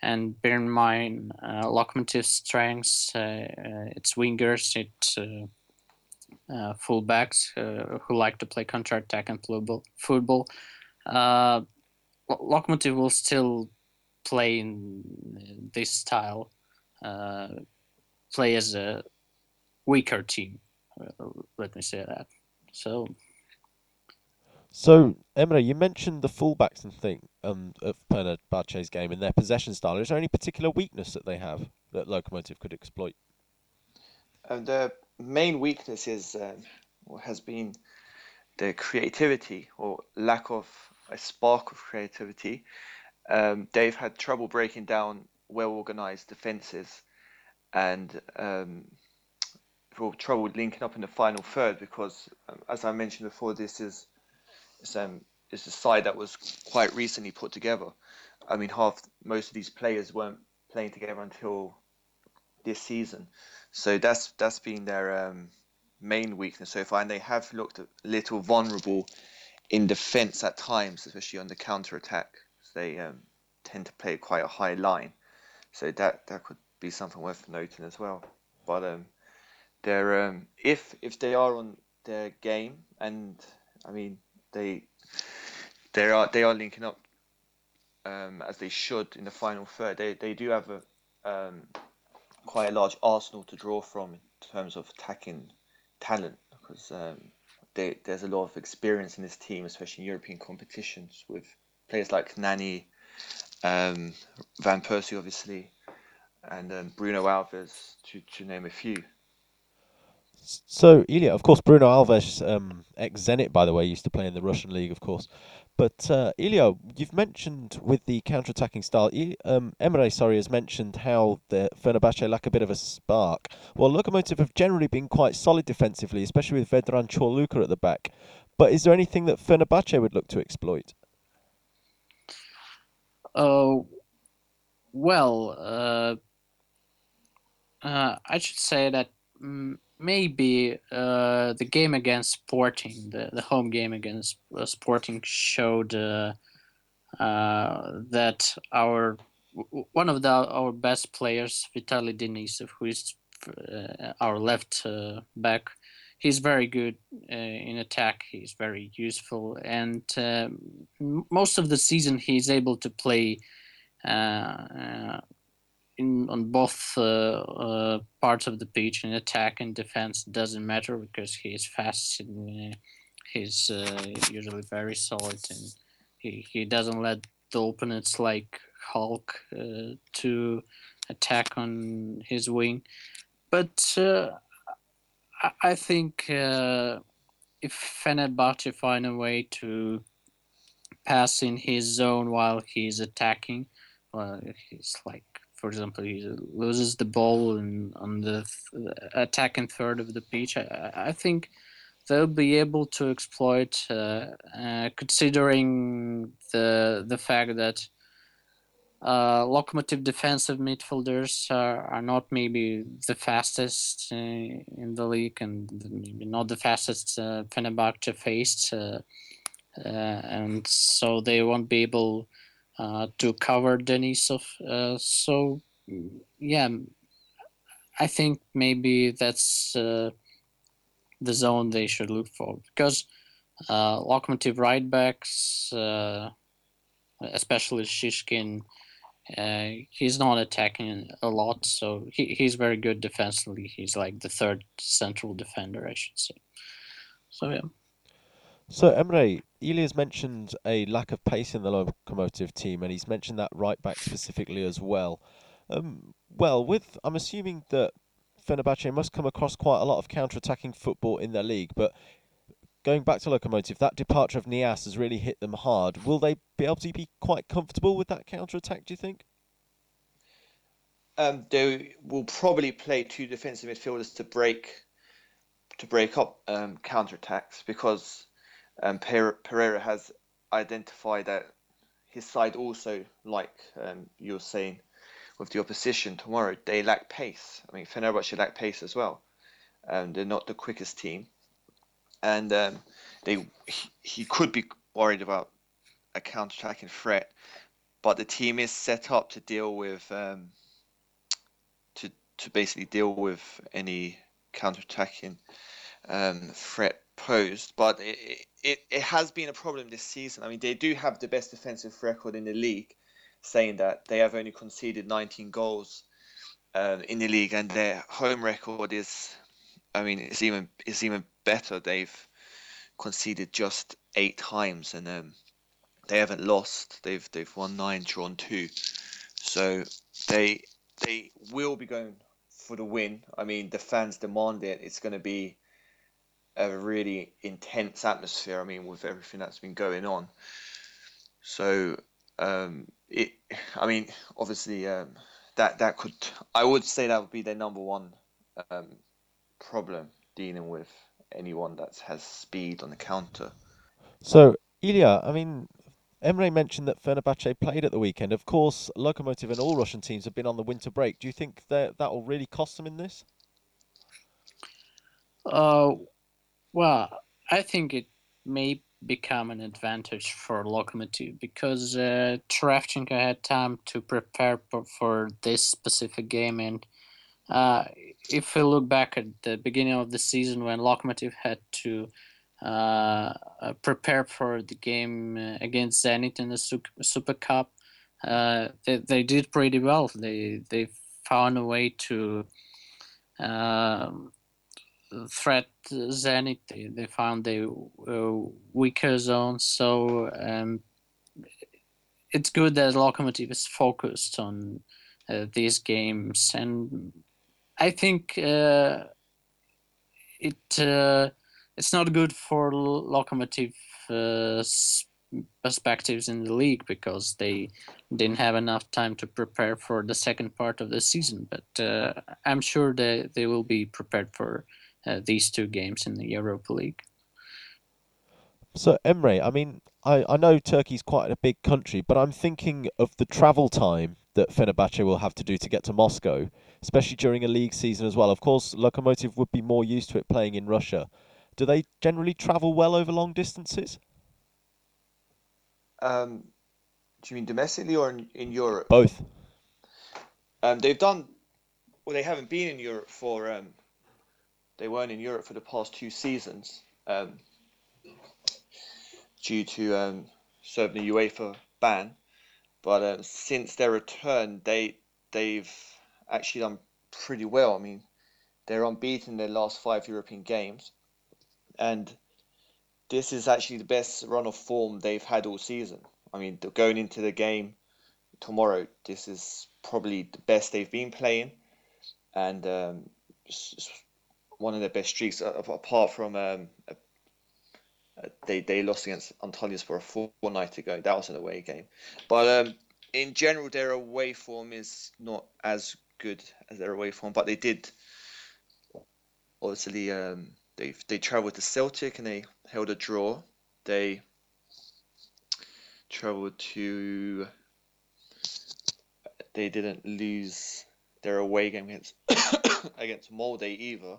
and bear in mind uh, Lokomotiv's strengths, uh, uh, its wingers, its uh, uh, fullbacks uh, who like to play counter-attack and football. Uh, Lokomotiv will still play in this style, uh, play as a weaker team, let me say that. So... So, Emre, you mentioned the fullbacks and thing um, of Fenerbahce's game and their possession style. Is there any particular weakness that they have that Lokomotiv could exploit? Uh, the main weakness is uh, has been the creativity or lack of a spark of creativity. Um, they've had trouble breaking down well-organized defenses and um, trouble linking up in the final third because, um, as I mentioned before, this is Um, it's a side that was quite recently put together. I mean, half most of these players weren't playing together until this season, so that's that's been their um, main weakness so far. And they have looked a little vulnerable in defence at times, especially on the counter attack. So they um, tend to play quite a high line, so that that could be something worth noting as well. But um, they're um, if if they are on their game, and I mean. They, they are they are linking up um, as they should in the final third. They they do have a um, quite a large arsenal to draw from in terms of attacking talent because um, they, there's a lot of experience in this team, especially in European competitions with players like Nani, um, Van Persie obviously, and um, Bruno Alves to to name a few. So, Ilya, of course, Bruno Alves, um, ex-Zenit, by the way, used to play in the Russian league, of course. But, uh, Ilya, you've mentioned with the counter-attacking style, um, Emre, sorry, has mentioned how the Fenerbahce lack a bit of a spark. Well, Lokomotiv have generally been quite solid defensively, especially with Vedran Çorluka at the back. But is there anything that Fenerbahce would look to exploit? Oh, well, uh, uh, I should say that... Um, Maybe uh, the game against Sporting, the, the home game against uh, Sporting, showed uh, uh, that our one of the, our best players, Vitaly Denisov, who is uh, our left uh, back, he's very good uh, in attack. He's very useful, and uh, most of the season he's able to play Uh, uh, In, on both uh, uh, parts of the pitch, in attack and defense, doesn't matter because he is fast and uh, he's uh, usually very solid, and he, he doesn't let open. It's like Hulk uh, to attack on his wing. But uh, I think uh, if Fenerbahce find a way to pass in his zone while he's attacking, well, he's like, for example, he loses the ball in, on the th- attacking third of the pitch, I, I think they'll be able to exploit, uh, uh, considering the the fact that uh, Lokomotiv defensive midfielders are, are not maybe the fastest uh, in the league, and maybe not the fastest uh, Fenerbahce faced, uh, uh, and so they won't be able uh, to cover Denisov. Uh, so, yeah, I think maybe that's... Uh, the zone they should look for, because uh, Lokomotiv right backs, uh, especially Shishkin, uh, he's not attacking a lot, so he, he's very good defensively. He's like the third central defender, I should say. So, yeah. So, Emre, Ilya's mentioned a lack of pace in the Lokomotiv team, and he's mentioned that right back specifically as well. Um, well, with I'm assuming that Fenerbahce must come across quite a lot of counter-attacking football in their league, but going back to Lokomotiv, that departure of Niasse has really hit them hard. Will they be able to be quite comfortable with that counter-attack, do you think? Um, they will probably play two defensive midfielders to break to break up um, counter-attacks, because um, Pereira has identified that his side also, like um, you were saying, with the opposition tomorrow, they lack pace. I mean, Fenerbahce lack pace as well. Um, they're not the quickest team, and um, they he, he could be worried about a counter-attacking threat. But the team is set up to deal with um, to to basically deal with any counter-attacking um, threat posed. But it, it it has been a problem this season. I mean, they do have the best defensive record in the league, saying that they have only conceded nineteen goals um, in the league, and their home record is, I mean, it's even it's even better. They've conceded just eight times, and um, they haven't lost. They've they've won nine, drawn two, so they they will be going for the win. I mean, the fans demand it. It's going to be a really intense atmosphere, I mean, with everything that's been going on. So. Um, it, I mean, obviously, um, that that could. I would say that would be their number one um, problem, dealing with anyone that has speed on the counter. So, Ilya, I mean, Emre mentioned that Fenerbahce played at the weekend. Of course, Lokomotiv and all Russian teams have been on the winter break. Do you think that that will really cost them in this? Uh, well, I think it may become an advantage for Lokomotiv, because uh, Trevchenko had time to prepare for, for this specific game, and uh, if we look back at the beginning of the season when Lokomotiv had to uh, prepare for the game against Zenit in the Super Cup, uh, they, they did pretty well. They they found a way to uh, threat Zenit. They, they found the uh, weaker zone, so um, it's good that Lokomotiv is focused on uh, these games, and I think uh, it uh, it's not good for Lokomotiv uh, perspectives in the league, because they didn't have enough time to prepare for the second part of the season, but uh, I'm sure they, they will be prepared for Uh, these two games in the Europa League. So, Emre, I mean, I, I know Turkey's quite a big country, but I'm thinking of the travel time that Fenerbahce will have to do to get to Moscow, especially during a league season as well. Of course, Lokomotiv would be more used to it playing in Russia. Do they generally travel well over long distances? Um, do you mean domestically or in, in Europe? Both. Um, they've done... Well, they haven't been in Europe for... Um, They weren't in Europe for the past two seasons um, due to um, serving the UEFA ban. But um, since their return, they, they've actually done pretty well. I mean, they're unbeaten in their last five European games. And this is actually the best run of form they've had all season. I mean, going into the game tomorrow, this is probably the best they've been playing, and um, one of their best streaks, apart from um, a, a, they they lost against Antalyaspor a fortnight ago. That was an away game, but um, in general, their away form is not as good as their away form. But they did, obviously, um, they they travelled to Celtic and they held a draw. They travelled to. They didn't lose their away game against against Molde either.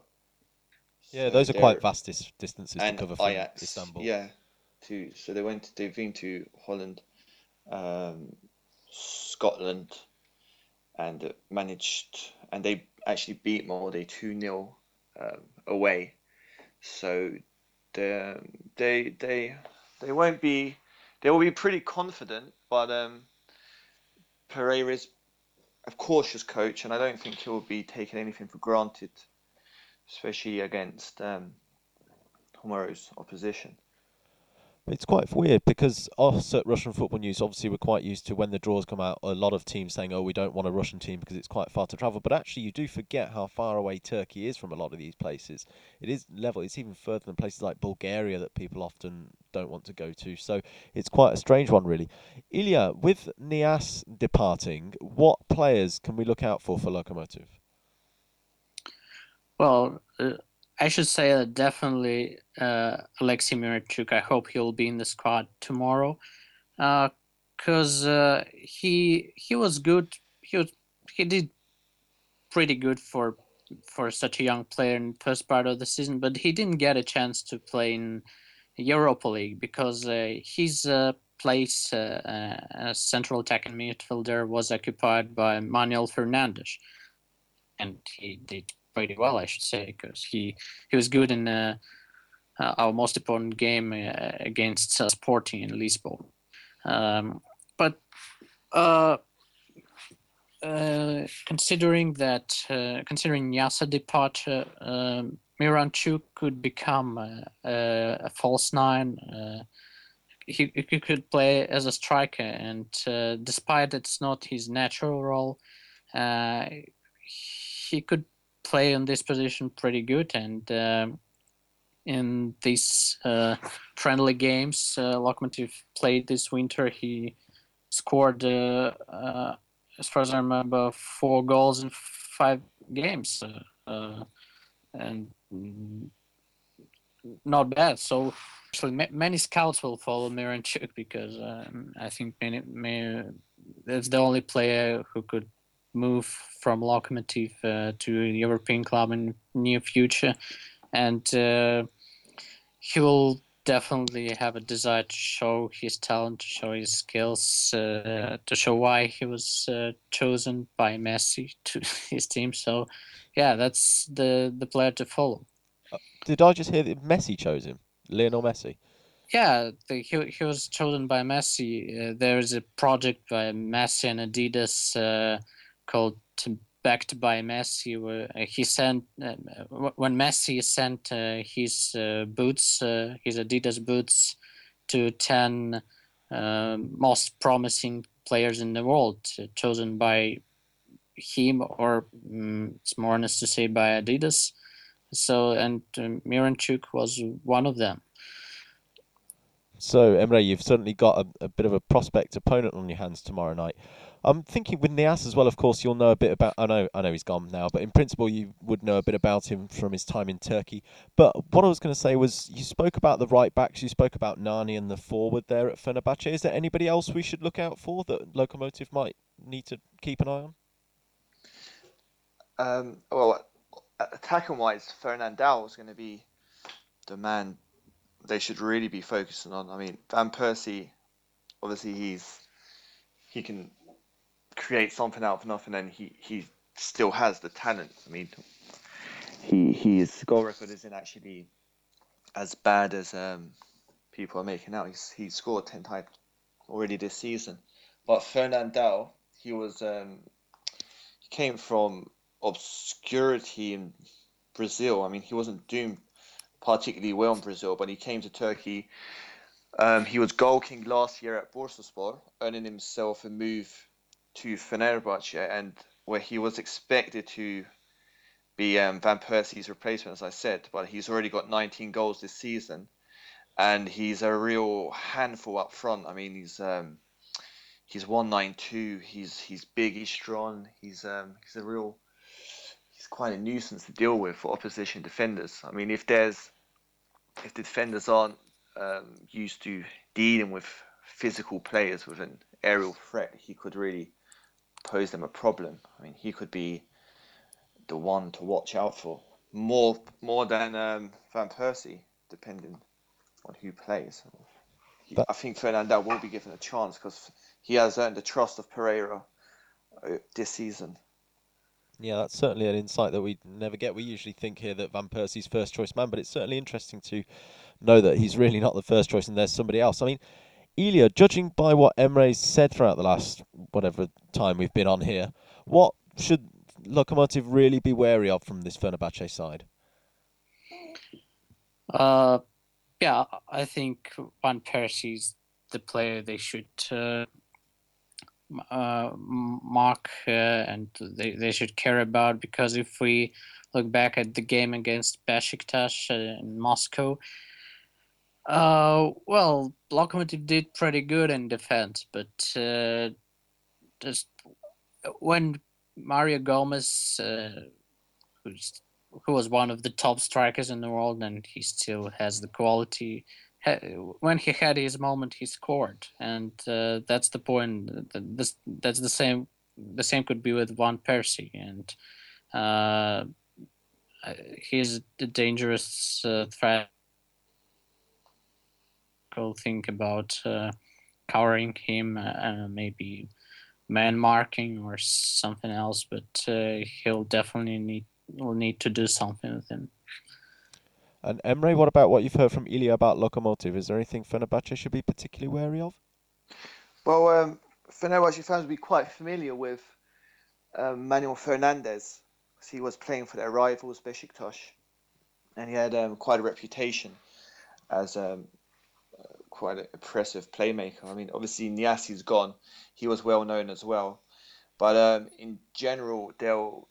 Yeah, so those are quite vast dis- distances to cover from Ajax, Istanbul. Yeah, to so they went. They've been to Holland, um, Scotland, and managed. And they actually beat Molde two nil um, away. So they they they they won't be. They will be pretty confident, but um, Pereira is a cautious coach, and I don't think he'll be taking anything for granted, especially against um, tomorrow's opposition. It's quite weird because us at Russian Football News, obviously we're quite used to when the draws come out, a lot of teams saying, oh, we don't want a Russian team because it's quite far to travel. But actually you do forget how far away Turkey is from a lot of these places. It is level. It's even further than places like Bulgaria that people often don't want to go to. So it's quite a strange one, really. Ilya, with Niasse departing, what players can we look out for for Lokomotiv? Well... Uh... I should say that definitely uh, Aleksei Miranchuk, I hope he'll be in the squad tomorrow, because uh, uh, he he was good. He was, he did pretty good for for such a young player in the first part of the season, but he didn't get a chance to play in Europa League because uh, his uh, place uh, as central attacking midfielder was occupied by Manuel Fernandes, and he did pretty well, I should say, because he, he was good in uh, uh, our most important game uh, against uh, Sporting in Lisbon. Um, but uh, uh, considering that, uh, considering Niasse's departure, uh, Miranchuk could become uh, uh, a false nine. Uh, he, he could play as a striker, and uh, despite it's not his natural role, uh, he could play in this position pretty good, and uh, in these uh, friendly games uh, Lokomotiv played this winter, he scored uh, uh, as far as I remember four goals in five games, uh, uh, and not bad. So actually ma- many scouts will follow Miranchuk because um, I think many, many, that's the only player who could move from Lokomotiv uh, to a European club in near future, and uh, he will definitely have a desire to show his talent, to show his skills, uh, to show why he was uh, chosen by Messi to his team. So, yeah, that's the, the player to follow. Did I just hear that Messi chose him? Lionel Messi? Yeah, the, he he was chosen by Messi. Uh, there is a project by Messi and Adidas Uh, called Backed by Messi, where he sent uh, when Messi sent uh, his uh, boots, uh, his Adidas boots, to ten uh, most promising players in the world, uh, chosen by him, or um, it's more honest to say by Adidas. So, and um, Miranchuk was one of them. So, Emre, you've certainly got a, a bit of a prospect opponent on your hands tomorrow night. I'm thinking with Niasse as well, of course, you'll know a bit about... I know I know he's gone now, but in principle, you would know a bit about him from his time in Turkey. But what I was going to say was, you spoke about the right-backs, you spoke about Nani and the forward there at Fenerbahce. Is there anybody else we should look out for that Lokomotiv might need to keep an eye on? Um, well, attacking-wise, Fernandao is going to be the man they should really be focusing on. I mean, Van Persie, obviously, he's he can... create something out of nothing, and he, he still has the talent. I mean, he his goal record isn't actually as bad as um, people are making out. He's he scored ten times already this season. But Fernandao, he was um, he came from obscurity in Brazil. I mean, he wasn't doing particularly well in Brazil, but he came to Turkey Um, he was goal king last year at Bursaspor, earning himself a move to Fenerbahce, and where he was expected to be um, Van Persie's replacement, as I said, but he's already got nineteen goals this season, and he's a real handful up front. I mean, he's um, he's one ninety-two. He's he's big. He's strong. He's um, he's a real. He's quite a nuisance to deal with for opposition defenders. I mean, if there's if the defenders aren't um, used to dealing with physical players with an aerial threat, he could really pose them a problem. I mean, he could be the one to watch out for more more than um, Van Persie, depending on who plays. He, but, I think Fernandao will be given a chance because he has earned the trust of Pereira uh, this season. Yeah, that's certainly an insight that we never get. We usually think here that Van Persie's first choice man, but it's certainly interesting to know that he's really not the first choice and there's somebody else. I mean, Ilya, judging by what Emre's said throughout the last whatever time we've been on here, what should Lokomotiv really be wary of from this Fenerbahce side? Uh, yeah, I think Van Persie's the player they should uh, uh, mark uh, and they, they should care about, because if we look back at the game against Besiktas in Moscow, uh, well, Lokomotiv did pretty good in defense, but uh, just when Mario Gomez, uh, who's, who was one of the top strikers in the world, and he still has the quality. When he had his moment, he scored, and uh, that's the point. This, that's the same. The same could be with Van Persie, and uh, he's a dangerous uh, threat. Go think about uh, covering him, uh, maybe man marking or something else, but uh, he'll definitely need will need to do something with him. And Emre, what about what you've heard from Ilya about Lokomotiv? Is there anything Fenerbahce should be particularly wary of? Well, um, Fenerbahce fans will be quite familiar with um, Manuel Fernandes, because he was playing for their rivals Besiktas, and he had um, quite a reputation as um, quite an impressive playmaker. I mean, obviously Niasse's gone. He was well known as well, but um, in general, they'll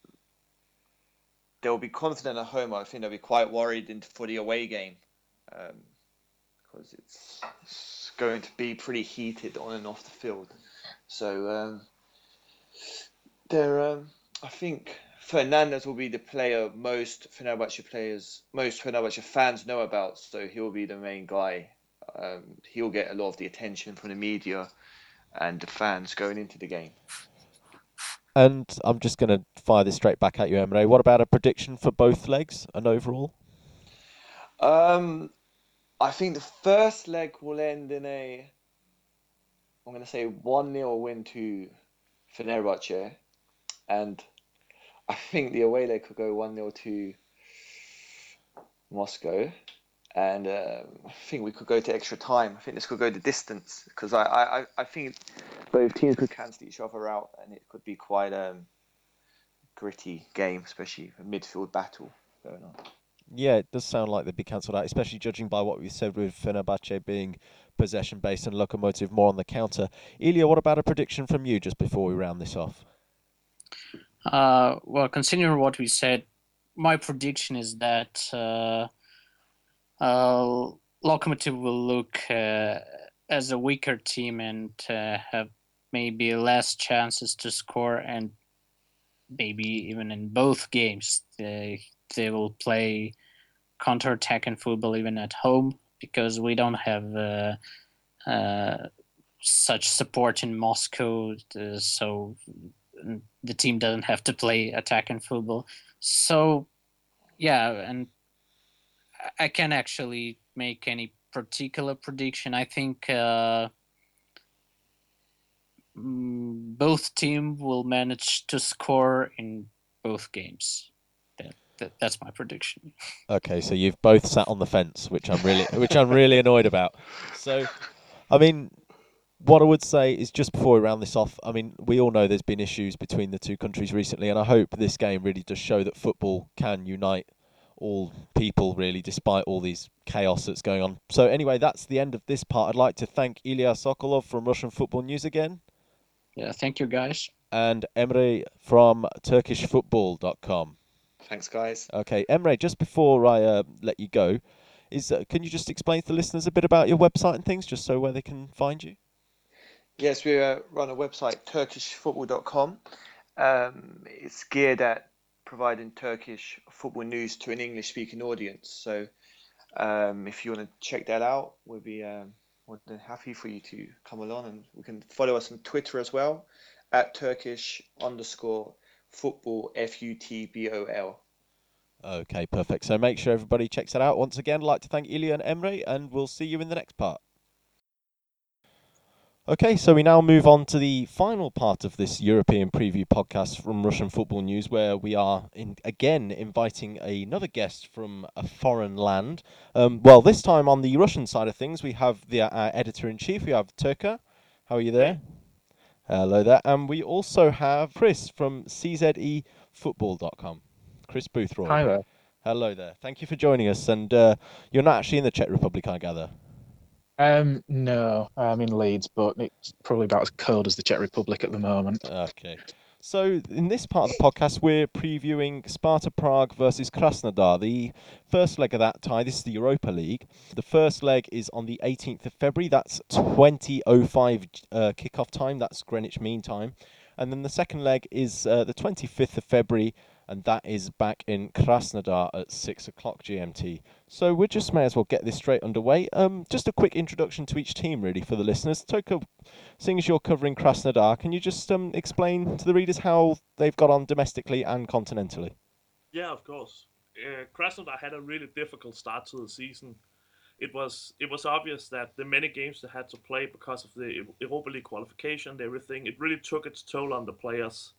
they'll be confident at home. I think they'll be quite worried in, for the away game um, because it's, it's going to be pretty heated on and off the field. So um, they're, um, I think Fernandes will be the player most Fenerbahce players, most Fenerbahce fans know about. So he'll be the main guy. Um, he'll get a lot of the attention from the media and the fans going into the game. And I'm just going to fire this straight back at you, Emre. What about a prediction for both legs and overall? Um, I think the first leg will end in a, I'm going to say one nil win to Fenerbahce. And I think the away leg could go one nil to Moscow. And uh, I think we could go to extra time. I think this could go the distance, because I, I, I think both teams could cancel each other out, and it could be quite a um, gritty game, especially a midfield battle going on. Yeah, it does sound like they'd be cancelled out, especially judging by what we said with Fenerbahce being possession-based and Lokomotiv more on the counter. Ilya, what about a prediction from you just before we round this off? Uh, well, considering what we said, my prediction is that Uh... Uh, Lokomotiv will look uh, as a weaker team and uh, have maybe less chances to score, and maybe even in both games they, they will play counter-attacking football even at home, because we don't have uh, uh, such support in Moscow, uh, so the team doesn't have to play attacking football. So, yeah, and I can't actually make any particular prediction. I think uh, both teams will manage to score in both games. That, that, that's my prediction. Okay, so you've both sat on the fence, which I'm really, which I'm really annoyed about. So, I mean, what I would say is, just before we round this off, I mean, we all know there's been issues between the two countries recently, and I hope this game really does show that football can unite all people, really, despite all these chaos that's going on. So anyway, that's the end of this part. I'd like to thank Ilya Sokolov from Russian Football News again. Yeah, thank you, guys. And Emre from Turkish Football dot com. Thanks, guys. Okay, Emre, just before I uh, let you go, is uh, can you just explain to the listeners a bit about your website and things, just so where they can find you? Yes, we uh, run a website, Turkish Football dot com. Um, it's geared at providing Turkish football news to an English-speaking audience. So um, if you want to check that out, we'll be um, more than happy for you to come along. And we can follow us on Twitter as well, at Turkish underscore football, F U T B O L. Okay, perfect. So make sure everybody checks that out. Once again, I'd like to thank Ilya and Emre, and we'll see you in the next part. Okay, so we now move on to the final part of this European preview podcast from Russian Football News, where we are in, again inviting another guest from a foreign land. Um, well, this time on the Russian side of things, we have the uh, editor-in-chief, we have Turka. How are you there? Hello there. And we also have Chris from C Z E football dot com, Chris Boothroyd. Hi there. Hello there. Thank you for joining us. And uh, you're not actually in the Czech Republic, I gather. Um, no, I'm in Leeds, but it's probably about as cold as the Czech Republic at the moment. Okay. So in this part of the podcast, we're previewing Sparta Prague versus Krasnodar, the first leg of that tie. This is the Europa League. The first leg is on the eighteenth of February. That's twenty oh five uh, kickoff time. That's Greenwich Mean Time. And then the second leg is uh, the twenty-fifth of February, and that is back in Krasnodar at six o'clock G M T. So we just may as well get this straight underway. Um, just a quick introduction to each team, really, for the listeners. Toka, seeing as you're covering Krasnodar, can you just um, explain to the readers how they've got on domestically and continentally? Yeah, of course. Uh, Krasnodar had a really difficult start to the season. It was it was obvious that the many games they had to play because of the Europa League qualification and everything, it really took its toll on the players.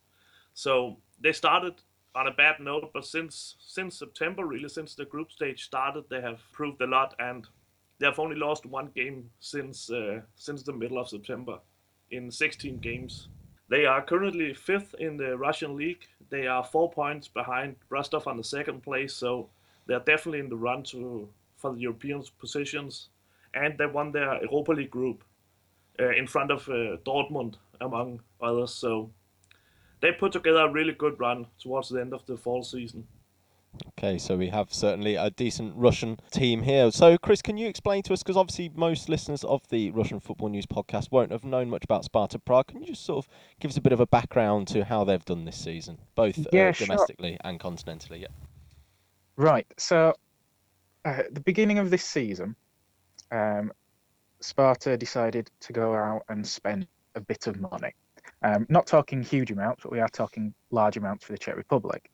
So they started on a bad note, but since since September, really, since the group stage started, they have improved a lot, and they have only lost one game since uh, since the middle of September in sixteen games. They are currently fifth in the Russian league. They are four points behind Rostov on the second place, so they are definitely in the run to for the European positions, and they won their Europa League group uh, in front of uh, Dortmund, among others. So they put together a really good run towards the end of the fall season. Okay, so we have certainly a decent Russian team here. So, Chris, can you explain to us, because obviously most listeners of the Russian Football News podcast won't have known much about Sparta Prague. Can you just sort of give us a bit of a background to how they've done this season, both yeah, uh, domestically sure. and continentally? Yeah. Right, so uh, at the beginning of this season, um, Sparta decided to go out and spend a bit of money. Um, not talking huge amounts, but we are talking large amounts for the Czech Republic.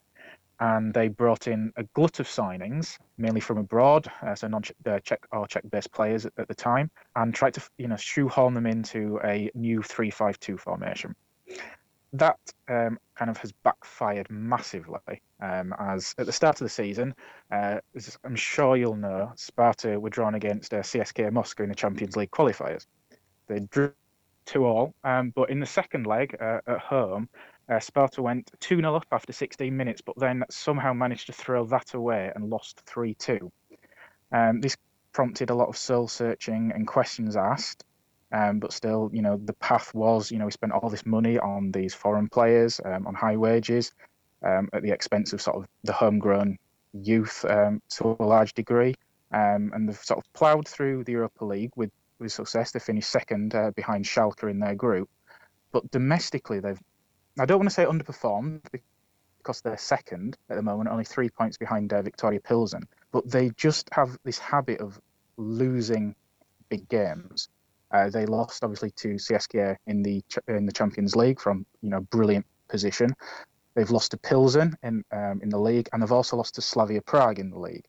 And they brought in a glut of signings, mainly from abroad, uh, so non-Czech or Czech-based players at, at the time, and tried to, you know, shoehorn them into a new three five two formation. That um, kind of has backfired massively, um, as at the start of the season, uh, as I'm sure you'll know, Sparta were drawn against uh, C S K A Moscow in the Champions League qualifiers. They drew to all, um, but in the second leg uh, at home, uh, Sparta went two nil up after sixteen minutes, but then somehow managed to throw that away and lost three two. Um, this prompted a lot of soul-searching and questions asked, um, but still, you know, the path was, you know, we spent all this money on these foreign players, um, on high wages, um, at the expense of sort of the homegrown youth um, to a large degree, um, and they've sort of ploughed through the Europa League with with success. They finished second uh, behind Schalke in their group, but domestically they've, I don't want to say underperformed because they're second at the moment, only three points behind uh, Victoria Pilsen, but they just have this habit of losing big games. Uh, they lost obviously to C S K A in the in the Champions League from, you know, brilliant position. They've lost to Pilsen in um, in the league, and they've also lost to Slavia Prague in the league.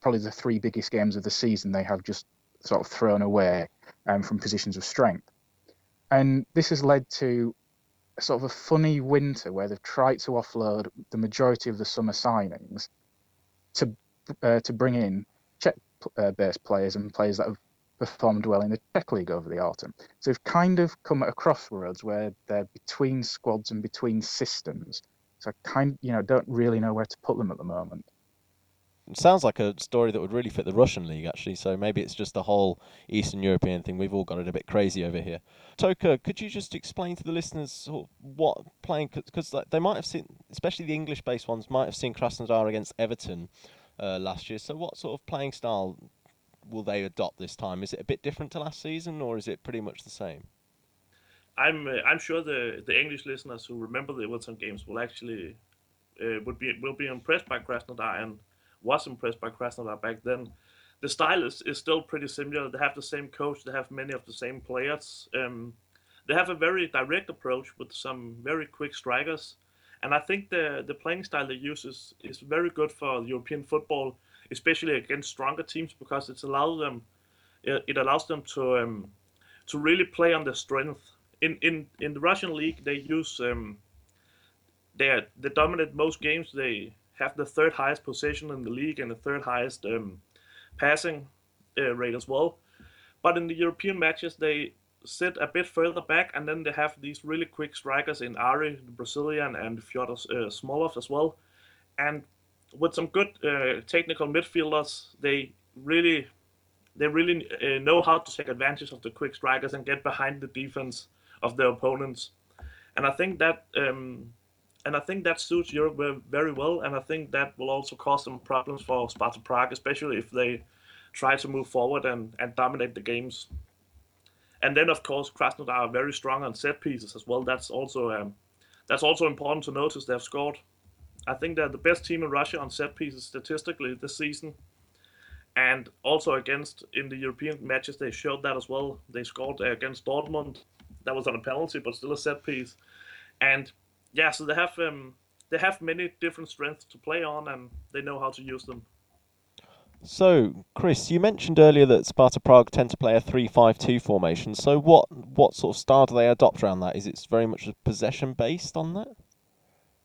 Probably the three biggest games of the season they have just sort of thrown away um, from positions of strength. And this has led to a sort of a funny winter where they've tried to offload the majority of the summer signings to uh, to bring in Czech-based players and players that have performed well in the Czech League over the autumn. So they've kind of come at a crossroads where they're between squads and between systems. So I kind you know, don't really know where to put them at the moment. sounds like a story that would really fit the Russian league, actually. So maybe it's just the whole Eastern European thing. We've all got it a bit crazy over here. Toker, could you just explain to the listeners sort of what playing, because like, they might have seen, especially the English-based ones, might have seen Krasnodar against Everton uh, last year. So what sort of playing style will they adopt this time? Is it a bit different to last season, or is it pretty much the same? I'm uh, I'm sure the, the English listeners who remember the Everton games will actually uh, would be will be impressed by Krasnodar and was impressed by Krasnodar back then. The style is, is still pretty similar. They have the same coach. They have many of the same players. Um, they have a very direct approach with some very quick strikers, and I think the the playing style they use is, is very good for European football, especially against stronger teams, because it's allow them it, it allows them to um, to really play on their strength. In, in, in the Russian league, they use um, they are, they dominate most games. They have the third highest possession in the league and the third highest um, passing uh, rate as well. But in the European matches, they sit a bit further back, and then they have these really quick strikers in Ari, the Brazilian, and Fyodor uh, Smolov as well. And with some good uh, technical midfielders, they really they really uh, know how to take advantage of the quick strikers and get behind the defense of their opponents, and I think that um, and I think that suits Europe very well, and I think that will also cause some problems for Sparta Prague, especially if they try to move forward and, and dominate the games. And then, of course, Krasnodar are very strong on set pieces as well. That's also um, that's also important to notice. They've scored, I think, they're the best team in Russia on set pieces statistically this season, and also against in the European matches they showed that as well. They scored against Dortmund. That was on a penalty, but still a set piece. And yeah, so they have um, they have many different strengths to play on, and they know how to use them. So, Chris, you mentioned earlier that Sparta Prague tend to play a three five two formation. So, what what sort of style do they adopt around that? Is it very much possession based on that?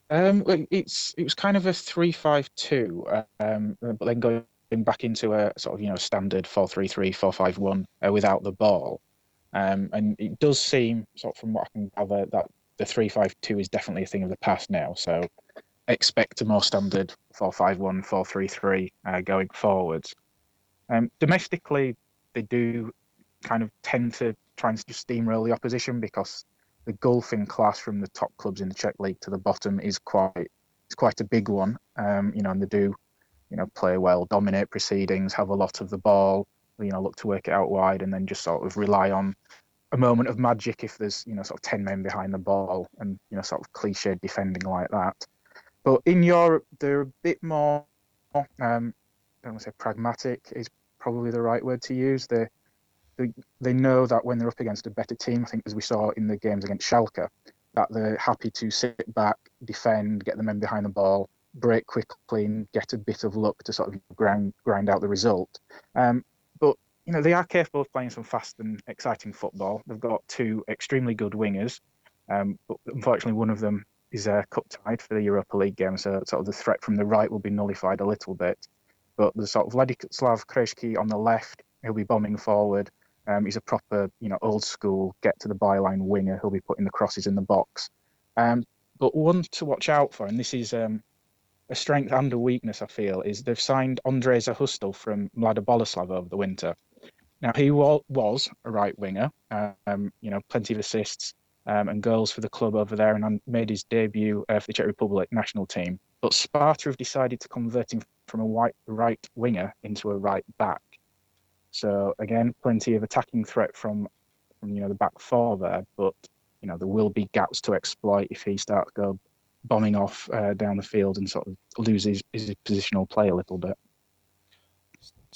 Um, it's it was kind of a three five two, um, but then going back into a sort of you know standard four three three, four five one uh, without the ball. Um, and it does seem, sort of from what I can gather, that the three five two is definitely a thing of the past now. So expect a more standard four five one, four three three uh, going forwards. Um, domestically, they do kind of tend to try and just steamroll the opposition, because the gulf in class from the top clubs in the Czech league to the bottom is quite it's quite a big one. Um, you know, and they do, you know, play well, dominate proceedings, have a lot of the ball. You know, look to work it out wide, and then just sort of rely on a moment of magic if there's, you know, sort of ten men behind the ball, and, you know, sort of cliched defending like that. But in Europe, they're a bit more, um, I don't want to say pragmatic is probably the right word to use. They, they they know that when they're up against a better team, I think as we saw in the games against Schalke, that they're happy to sit back, defend, get the men behind the ball, break quickly, and get a bit of luck to sort of grind grind out the result. Um, You know, they are capable of playing some fast and exciting football. They've got two extremely good wingers, um, but unfortunately one of them is uh, cup-tied for the Europa League game, so sort of the threat from the right will be nullified a little bit. But the sort of Vladislav Krejci on the left, he'll be bombing forward. Um, he's a proper, you know, old-school, get-to-the-byline winger. He'll be putting the crosses in the box. Um, but one to watch out for, and this is um, a strength and a weakness, I feel, is they've signed Andre Villas-Boas from Mlada Boleslav over the winter. Now, he was a right winger, um, you know, plenty of assists um, and goals for the club over there, and made his debut uh, for the Czech Republic national team. But Sparta have decided to convert him from a white right winger into a right back. So again, plenty of attacking threat from, from you know, the back four there. But you know, there will be gaps to exploit if he starts go bombing off uh, down the field and sort of loses his positional play a little bit.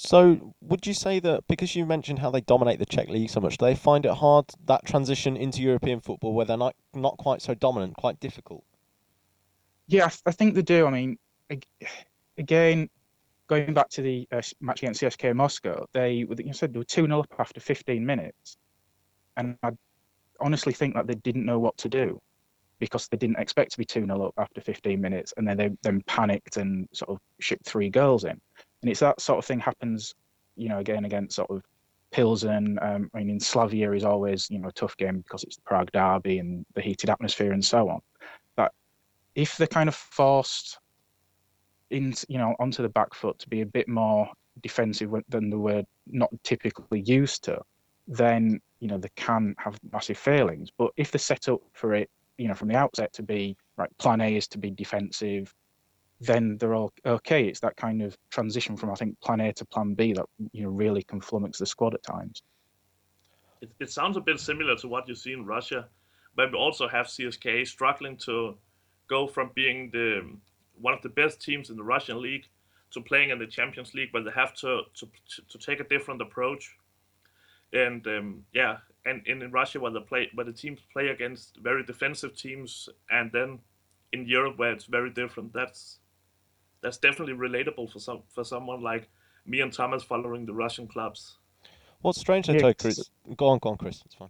So would you say that, because you mentioned how they dominate the Czech league so much, do they find it hard, that transition into European football where they're not, not quite so dominant, quite difficult? Yeah, I, th- I think they do. I mean, again, going back to the uh, match against C S K A Moscow, they you said they were two nil up after fifteen minutes. And I honestly think that they didn't know what to do, because they didn't expect to be two nil up after fifteen minutes. And then they then panicked and sort of shipped three goals in. And it's that sort of thing happens, you know, again against sort of Pilsen. Um, I mean, in Slavia is always, you know, a tough game because it's the Prague derby and the heated atmosphere and so on. But if they're kind of forced in, you know, onto the back foot to be a bit more defensive than they were not typically used to, then, you know, they can have massive failings. But if they're set up for it, you know, from the outset to be, right, plan A is to be defensive, then they're all okay. It's that kind of transition from, I think, plan A to plan B that, you know, really can flummox the squad at times. It, it sounds a bit similar to what you see in Russia, where we also have C S K A struggling to go from being the one of the best teams in the Russian league to playing in the Champions League, where they have to to, to take a different approach. And um, yeah, and, and in Russia, where the play where the teams play against very defensive teams, and then in Europe, where it's very different. That's that's definitely relatable for some for someone like me and Thomas following the Russian clubs. What's strange, I yeah, thought, Chris? Go on, go on, Chris. It's fine.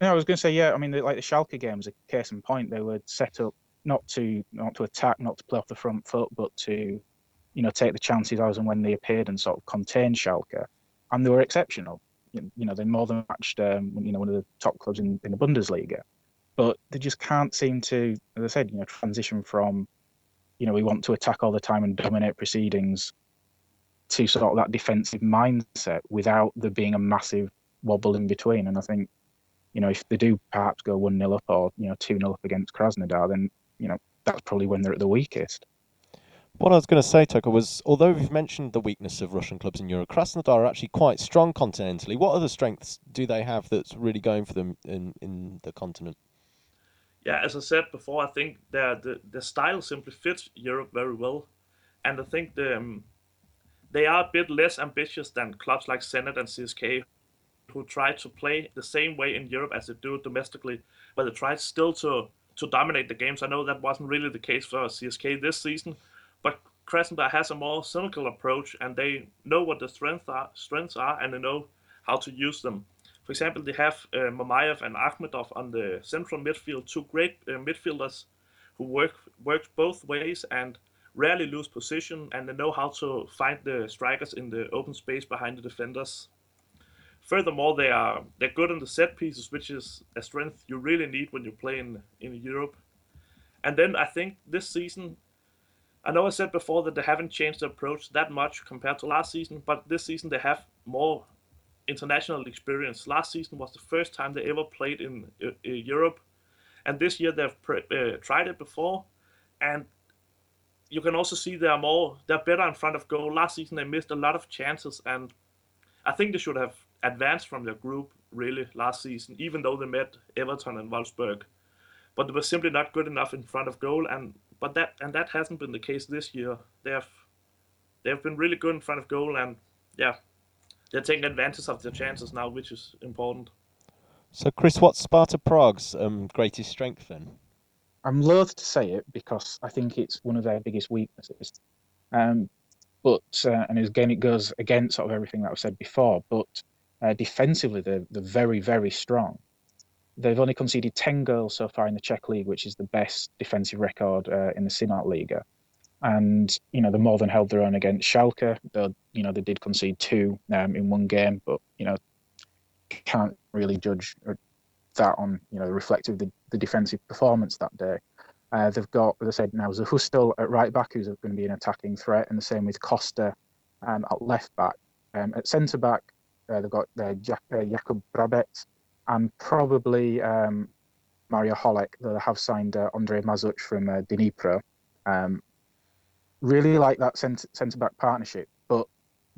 No, I was going to say, yeah. I mean, like the Schalke games, a case in point, they were set up not to not to attack, not to play off the front foot, but to, you know, take the chances as and when they appeared and sort of contain Schalke, and they were exceptional. You know, they more than matched, um, you know, one of the top clubs in, in the Bundesliga, but they just can't seem to, as I said, you know, transition from, you know, we want to attack all the time and dominate proceedings, to sort of that defensive mindset without there being a massive wobble in between. And I think, you know, if they do perhaps go one nil up or, you know, two nil up against Krasnodar, then, you know, that's probably when they're at the weakest. What I was going to say, Tucker, was although we've mentioned the weakness of Russian clubs in Europe, Krasnodar are actually quite strong continentally. What other strengths do they have that's really going for them in, in the continent? Yeah, as I said before, I think their the, the style simply fits Europe very well. And I think the, um, they are a bit less ambitious than clubs like Zenit and C S K A, who try to play the same way in Europe as they do domestically, but they try still to, to dominate the games. I know that wasn't really the case for C S K A this season, but Krasnodar has a more cynical approach, and they know what the strengths are, strengths are, and they know how to use them. For example, they have uh, Mamayev and Akhmedov on the central midfield, two great uh, midfielders who work work both ways and rarely lose position, and they know how to find the strikers in the open space behind the defenders. Furthermore, they are they're good in the set pieces, which is a strength you really need when you play in, in Europe. And then I think this season, I know I said before that they haven't changed their approach that much compared to last season, but this season they have more international experience. Last season was the first time they ever played in uh, Europe, and this year they've pre- uh, tried it before, and you can also see they are more they're better in front of goal. Last season they missed a lot of chances, and I think they should have advanced from their group really last season, even though they met Everton and Wolfsburg, but they were simply not good enough in front of goal. And But that and that hasn't been the case this year. They've they've been really good in front of goal, and yeah, they're taking advantage of their chances now, which is important. So, Chris, what's Sparta Prague's um, greatest strength then? I'm loath to say it because I think it's one of their biggest weaknesses. Um, but uh, and again, it goes against sort of everything that I've said before. But uh, defensively, they're they're very very strong. They've only conceded ten goals so far in the Czech League, which is the best defensive record uh, in the Sinatliga. And, you know, they more than held their own against Schalke. They, you know, they did concede two um, in one game, but, you know, can't really judge that on, you know, reflective of the, the defensive performance that day. Uh, they've got, as I said, now Zahustel at right back, who's going to be an attacking threat, and the same with Costa um, at left back. Um, at centre back, uh, they've got uh, Jakub Brabec, and probably um, Mario Holek, though they have signed uh, Andrej Mazuc from uh, Dnipro. Um, really like that cent- centre-back partnership, but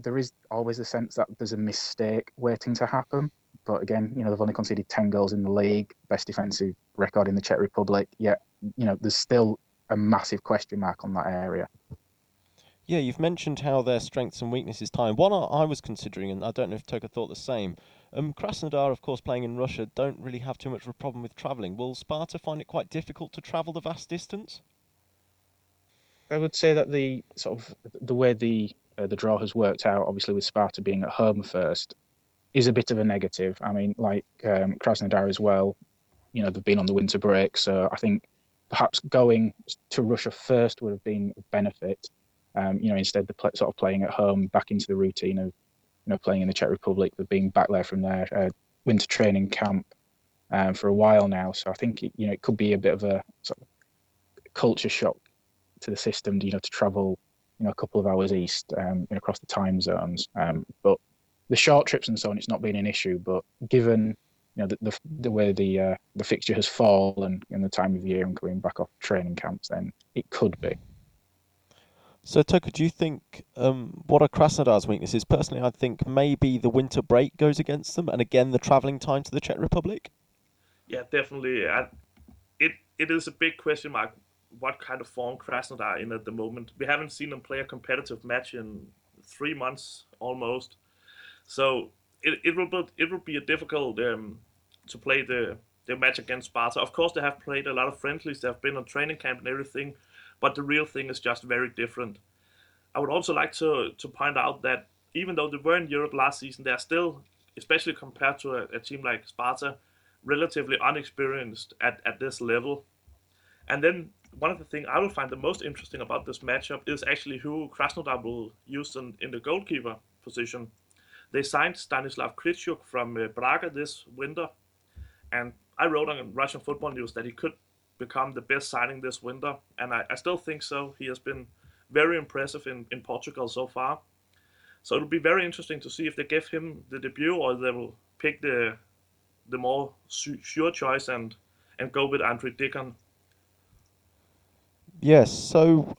there is always a sense that there's a mistake waiting to happen. But again, you know, they've only conceded ten goals in the league, best defensive record in the Czech Republic, yet, you know, there's still a massive question mark on that area. Yeah, you've mentioned how their strengths and weaknesses tie in. One I was considering, and I don't know if Tucker thought the same, Um, Krasnodar, of course, playing in Russia, don't really have too much of a problem with travelling. Will Sparta find it quite difficult to travel the vast distance? I would say that the sort of the way the uh, the draw has worked out, obviously with Sparta being at home first, is a bit of a negative. I mean, like um, Krasnodar as well, you know, they've been on the winter break, so I think perhaps going to Russia first would have been a benefit. Um, you know, instead they're sort of playing at home, back into the routine of, you know, playing in the Czech Republic, but being back there from their uh, winter training camp um, for a while now. So I think, you know, it could be a bit of a sort of culture shock to the system, you know, to travel you know, a couple of hours east um, and across the time zones. Um, but the short trips and so on, it's not been an issue. But given, you know, the the, the way the uh, the fixture has fallen in the time of year and coming back off training camps, then it could be. So, Toko, do you think, um, what are Krasnodar's weaknesses? Personally, I think maybe the winter break goes against them, and again, the travelling time to the Czech Republic? Yeah, definitely. I, it It is a big question mark what kind of form Krasnodar are in at the moment. We haven't seen them play a competitive match in three months almost. So, it, it, will, be, it will be a difficult um, to play the, the match against Sparta. Of course, they have played a lot of friendlies. They have been on training camp and everything. But the real thing is just very different. I would also like to, to point out that even though they were in Europe last season, they are still, especially compared to a, a team like Sparta, relatively unexperienced at, at this level. And then one of the things I will find the most interesting about this matchup is actually who Krasnodar will use in, in the goalkeeper position. They signed Stanislav Krychuk from uh, Braga this winter. And I wrote on Russian Football News that he could become the best signing this winter, and I, I still think so. He has been very impressive in, in Portugal so far. So it'll be very interesting to see if they give him the debut or they will pick the the more su- sure choice and, and go with Andre Dickon. Yes, so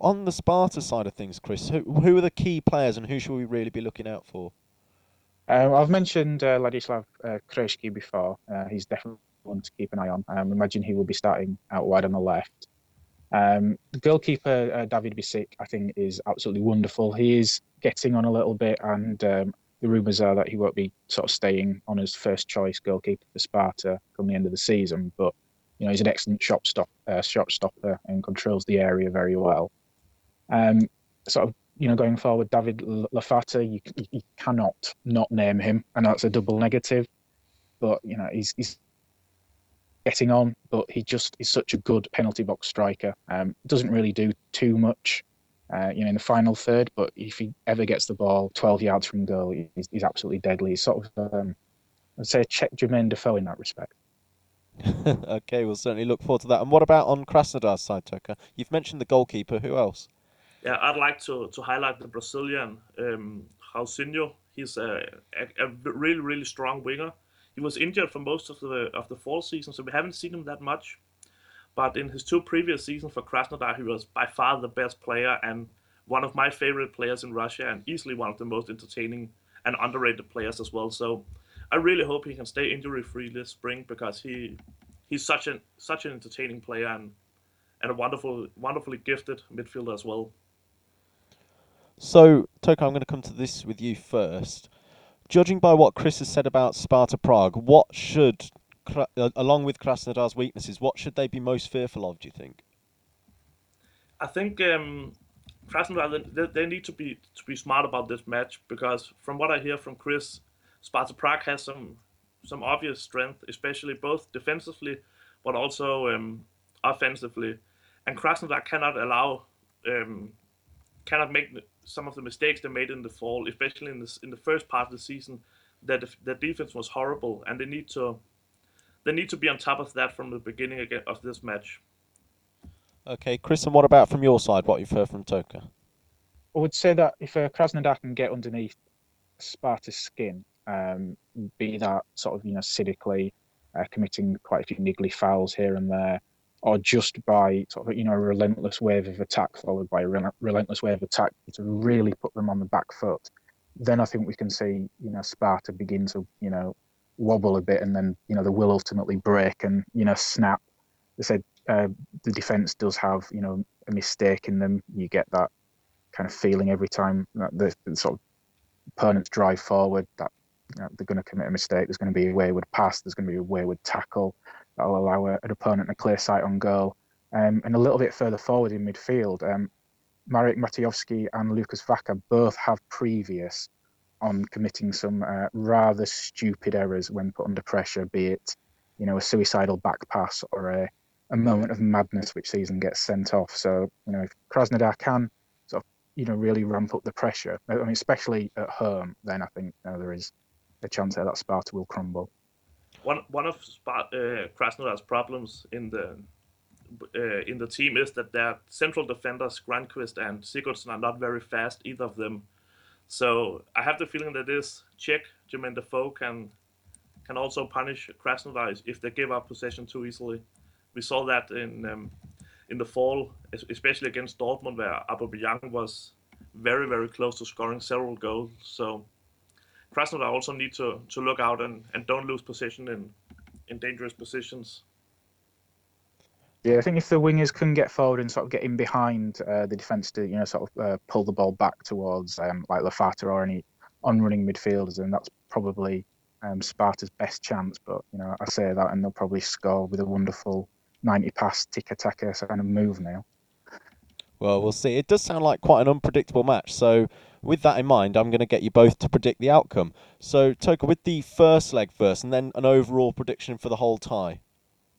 on the Sparta side of things, Chris, who, who are the key players and who should we really be looking out for? Um, I've mentioned uh, Ladislav uh, Krejci before. Uh, he's definitely one to keep an eye on. I um, imagine he will be starting out wide on the left. Um, the goalkeeper, uh, David Bisic, I think is absolutely wonderful. He is getting on a little bit, and um, the rumours are that he won't be sort of staying on as first choice goalkeeper for Sparta come the end of the season. But you know, he's an excellent shot stop, uh, shot stopper and controls the area very well. Um, sort of, you know, going forward, David Lafata, you, you cannot not name him. I know that's a double negative, but you know, he's he's. getting on, but he just is such a good penalty box striker. Um, doesn't really do too much, uh, you know, in the final third. But if he ever gets the ball twelve yards from goal, he's, he's absolutely deadly. He's sort of, um, I'd say, a Czech Jermaine Defoe in that respect. Okay, we'll certainly look forward to that. And what about on Krasnodar's side, Tucker? You've mentioned the goalkeeper. Who else? Yeah, I'd like to to highlight the Brazilian um, Jairzinho. He's a, a, a really really strong winger. He was injured for most of the of the fall season, so we haven't seen him that much. But in his two previous seasons for Krasnodar, he was by far the best player and one of my favorite players in Russia, and easily one of the most entertaining and underrated players as well. So I really hope he can stay injury-free this spring, because he he's such an such an entertaining player and and a wonderful wonderfully gifted midfielder as well. So Toko, I'm going to come to this with you first. Judging by what Chris has said about Sparta Prague, what should, along with Krasnodar's weaknesses, what should they be most fearful of, do you think? I think um, Krasnodar, they, they need to be to be smart about this match, because from what I hear from Chris, Sparta Prague has some some obvious strength, especially both defensively but also um, offensively. And Krasnodar cannot allow, um, cannot make some of the mistakes they made in the fall, especially in the in the first part of the season. That their defense was horrible, and they need to they need to be on top of that from the beginning of this match. Okay, Chris, and what about from your side? What you've heard from Toka? I would say that if uh, Krasnodar can get underneath Sparta's skin, um, be that sort of you know cynically uh, committing quite a few niggly fouls here and there, or just by sort of you know a relentless wave of attack followed by a re- relentless wave of attack to really put them on the back foot, then I think we can see you know Sparta begin to you know wobble a bit, and then you know they will ultimately break and you know snap. They said uh, the defense does have you know a mistake in them. You get that kind of feeling every time that the, the sort of opponents drive forward that you know, they're going to commit a mistake. There's going to be a wayward pass. There's going to be a wayward tackle that'll allow an opponent a clear sight on goal. Um, and a little bit further forward in midfield, um, Marek Matejovski and Lukas Vacca both have previous on committing some uh, rather stupid errors when put under pressure, be it you know a suicidal back pass or a, a moment of madness which sees them get sent off. So you know if Krasnodar can sort of you know really ramp up the pressure, I mean, especially at home, then I think you know, there is a chance there that Sparta will crumble. One one of Spart- uh, Krasnodar's problems in the uh, in the team is that their central defenders, Granqvist and Sigurdsson, are not very fast, either of them. So I have the feeling that this Czech, Jermaine Defoe, can can also punish Krasnodar if they give up possession too easily. We saw that in um, in the fall, especially against Dortmund, where Aubameyang was very, very close to scoring several goals. So Krasnodar also need to, to look out and, and don't lose possession in, in dangerous positions. Yeah, I think if the wingers can get forward and sort of get in behind uh, the defence to, you know, sort of uh, pull the ball back towards um, like Lafata or any on-running midfielders, then that's probably um, Sparta's best chance. But, you know, I say that and they'll probably score with a wonderful ninety-pass tiki-taka kind of move now. Well, we'll see. It does sound like quite an unpredictable match. So with that in mind, I'm going to get you both to predict the outcome. So, Toka, with the first leg first, and then an overall prediction for the whole tie.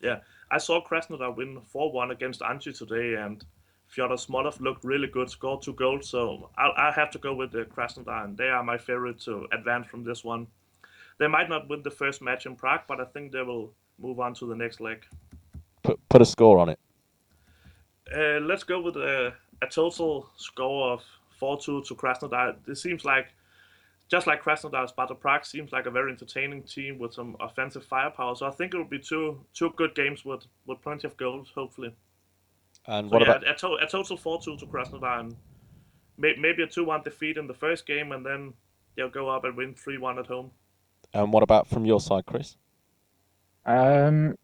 Yeah, I saw Krasnodar win four one against Anji today, and Fyodor Smolov looked really good, scored two goals. So I'll, I'll have to go with the Krasnodar, and they are my favourite to advance from this one. They might not win the first match in Prague, but I think they will move on to the next leg. Put, put a score on it. Uh, let's go with a, a total score of four two to Krasnodar. It seems like, just like Krasnodar, Sparta Prague seems like a very entertaining team with some offensive firepower. So I think it will be two two good games with, with plenty of goals, hopefully. And so what yeah, about a, to- a total four two to Krasnodar, and may- maybe a two one defeat in the first game, and then they'll go up and win three one at home. And what about from your side, Chris? Um.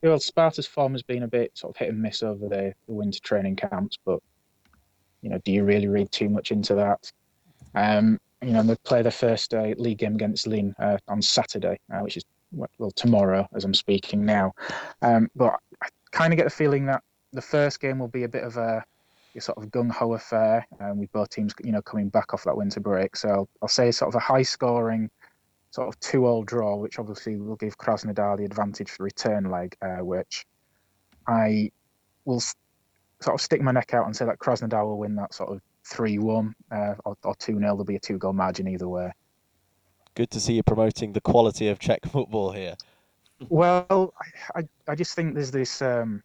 Well, Sparta's form has been a bit sort of hit and miss over the, the winter training camps, but you know, do you really read too much into that? Um, you know, they play their first uh, league game against Lille uh, on Saturday, uh, which is well tomorrow as I'm speaking now. Um, but I kind of get the feeling that the first game will be a bit of a, a sort of gung ho affair, um, with both teams, you know, coming back off that winter break. So I'll, I'll say sort of a high scoring. Sort of two-all draw, which obviously will give Krasnodar the advantage for return leg, uh, which I will st- sort of stick my neck out and say that Krasnodar will win that sort of three one uh, or, or two nil. There'll be a two-goal margin either way. Good to see you promoting the quality of Czech football here. Well, I I, I just think there's this um,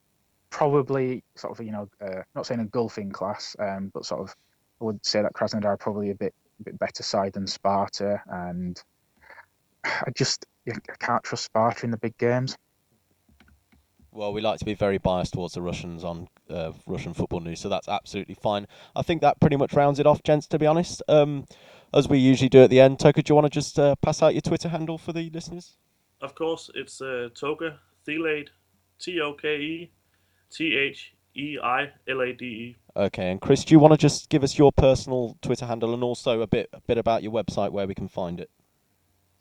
probably sort of, you know, uh, not saying a golfing class, um, but sort of I would say that Krasnodar are probably a bit, a bit better side than Sparta, and I just I can't trust Sparta in the big games. Well, we like to be very biased towards the Russians on uh, Russian football news, so that's absolutely fine. I think that pretty much rounds it off, gents, to be honest. Um, as we usually do at the end, Toka, do you want to just uh, pass out your Twitter handle for the listeners? Of course, it's uh, Toka Thelade, T O K E T H E I L A D E. Okay, and Chris, do you want to just give us your personal Twitter handle and also a bit a bit about your website where we can find it?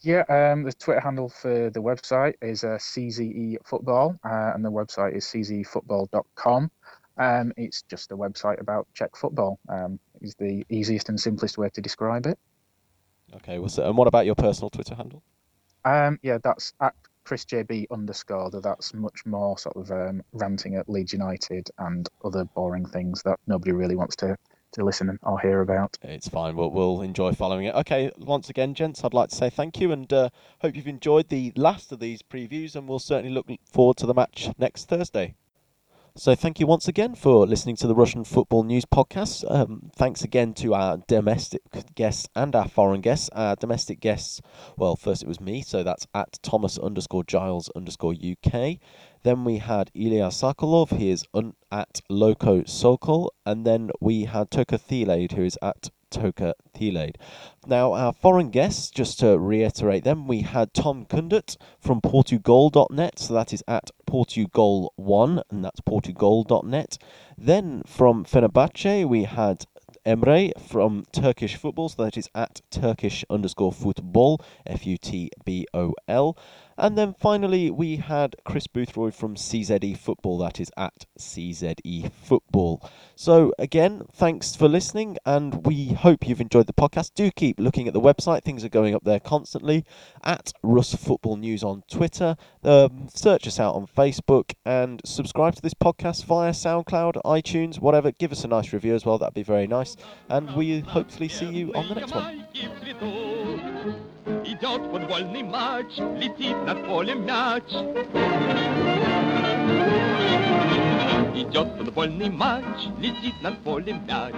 Yeah, um, the Twitter handle for the website is uh, C Z E Football, uh, and the website is c z e football dot com. Um, it's just a website about Czech football. Um, is the easiest and simplest way to describe it. Okay, well, so, and what about your personal Twitter handle? Um, yeah, that's at ChrisJB underscore. That's much more sort of um, ranting at Leeds United and other boring things that nobody really wants to to listen or hear about. It's fine, we'll, we'll enjoy following it. Okay, once again, gents, I'd like to say thank you and uh, hope you've enjoyed the last of these previews, and we'll certainly look forward to the match next Thursday. So thank you once again for listening to the Russian Football News Podcast. Um, thanks again to our domestic guests and our foreign guests. Our domestic guests, well, first it was me, so that's at Thomas underscore Giles underscore U K. Then we had Ilya Sokolov, he is un- at Loco Sokol. And then we had Toka Thelade, who is at Toka Thelade. Now, our foreign guests, just to reiterate them, we had Tom Kundert from Portugal dot net, so that is at Portugal one, and that's Portugal dot net. Then from Fenerbahce, we had Emre from Turkish Football, so that is at Turkish underscore football, F U T B O L. And then finally, we had Chris Boothroyd from C Z E Football, that is at C Z E Football. So again, thanks for listening, and we hope you've enjoyed the podcast. Do keep looking at the website, things are going up there constantly, at Russ Football News on Twitter, um, search us out on Facebook, and subscribe to this podcast via SoundCloud, iTunes, whatever. Give us a nice review as well, that'd be very nice, and we hopefully see you on the next one. Идет футбольный матч, летит над полем мяч. Идет футбольный матч, летит над полем мяч.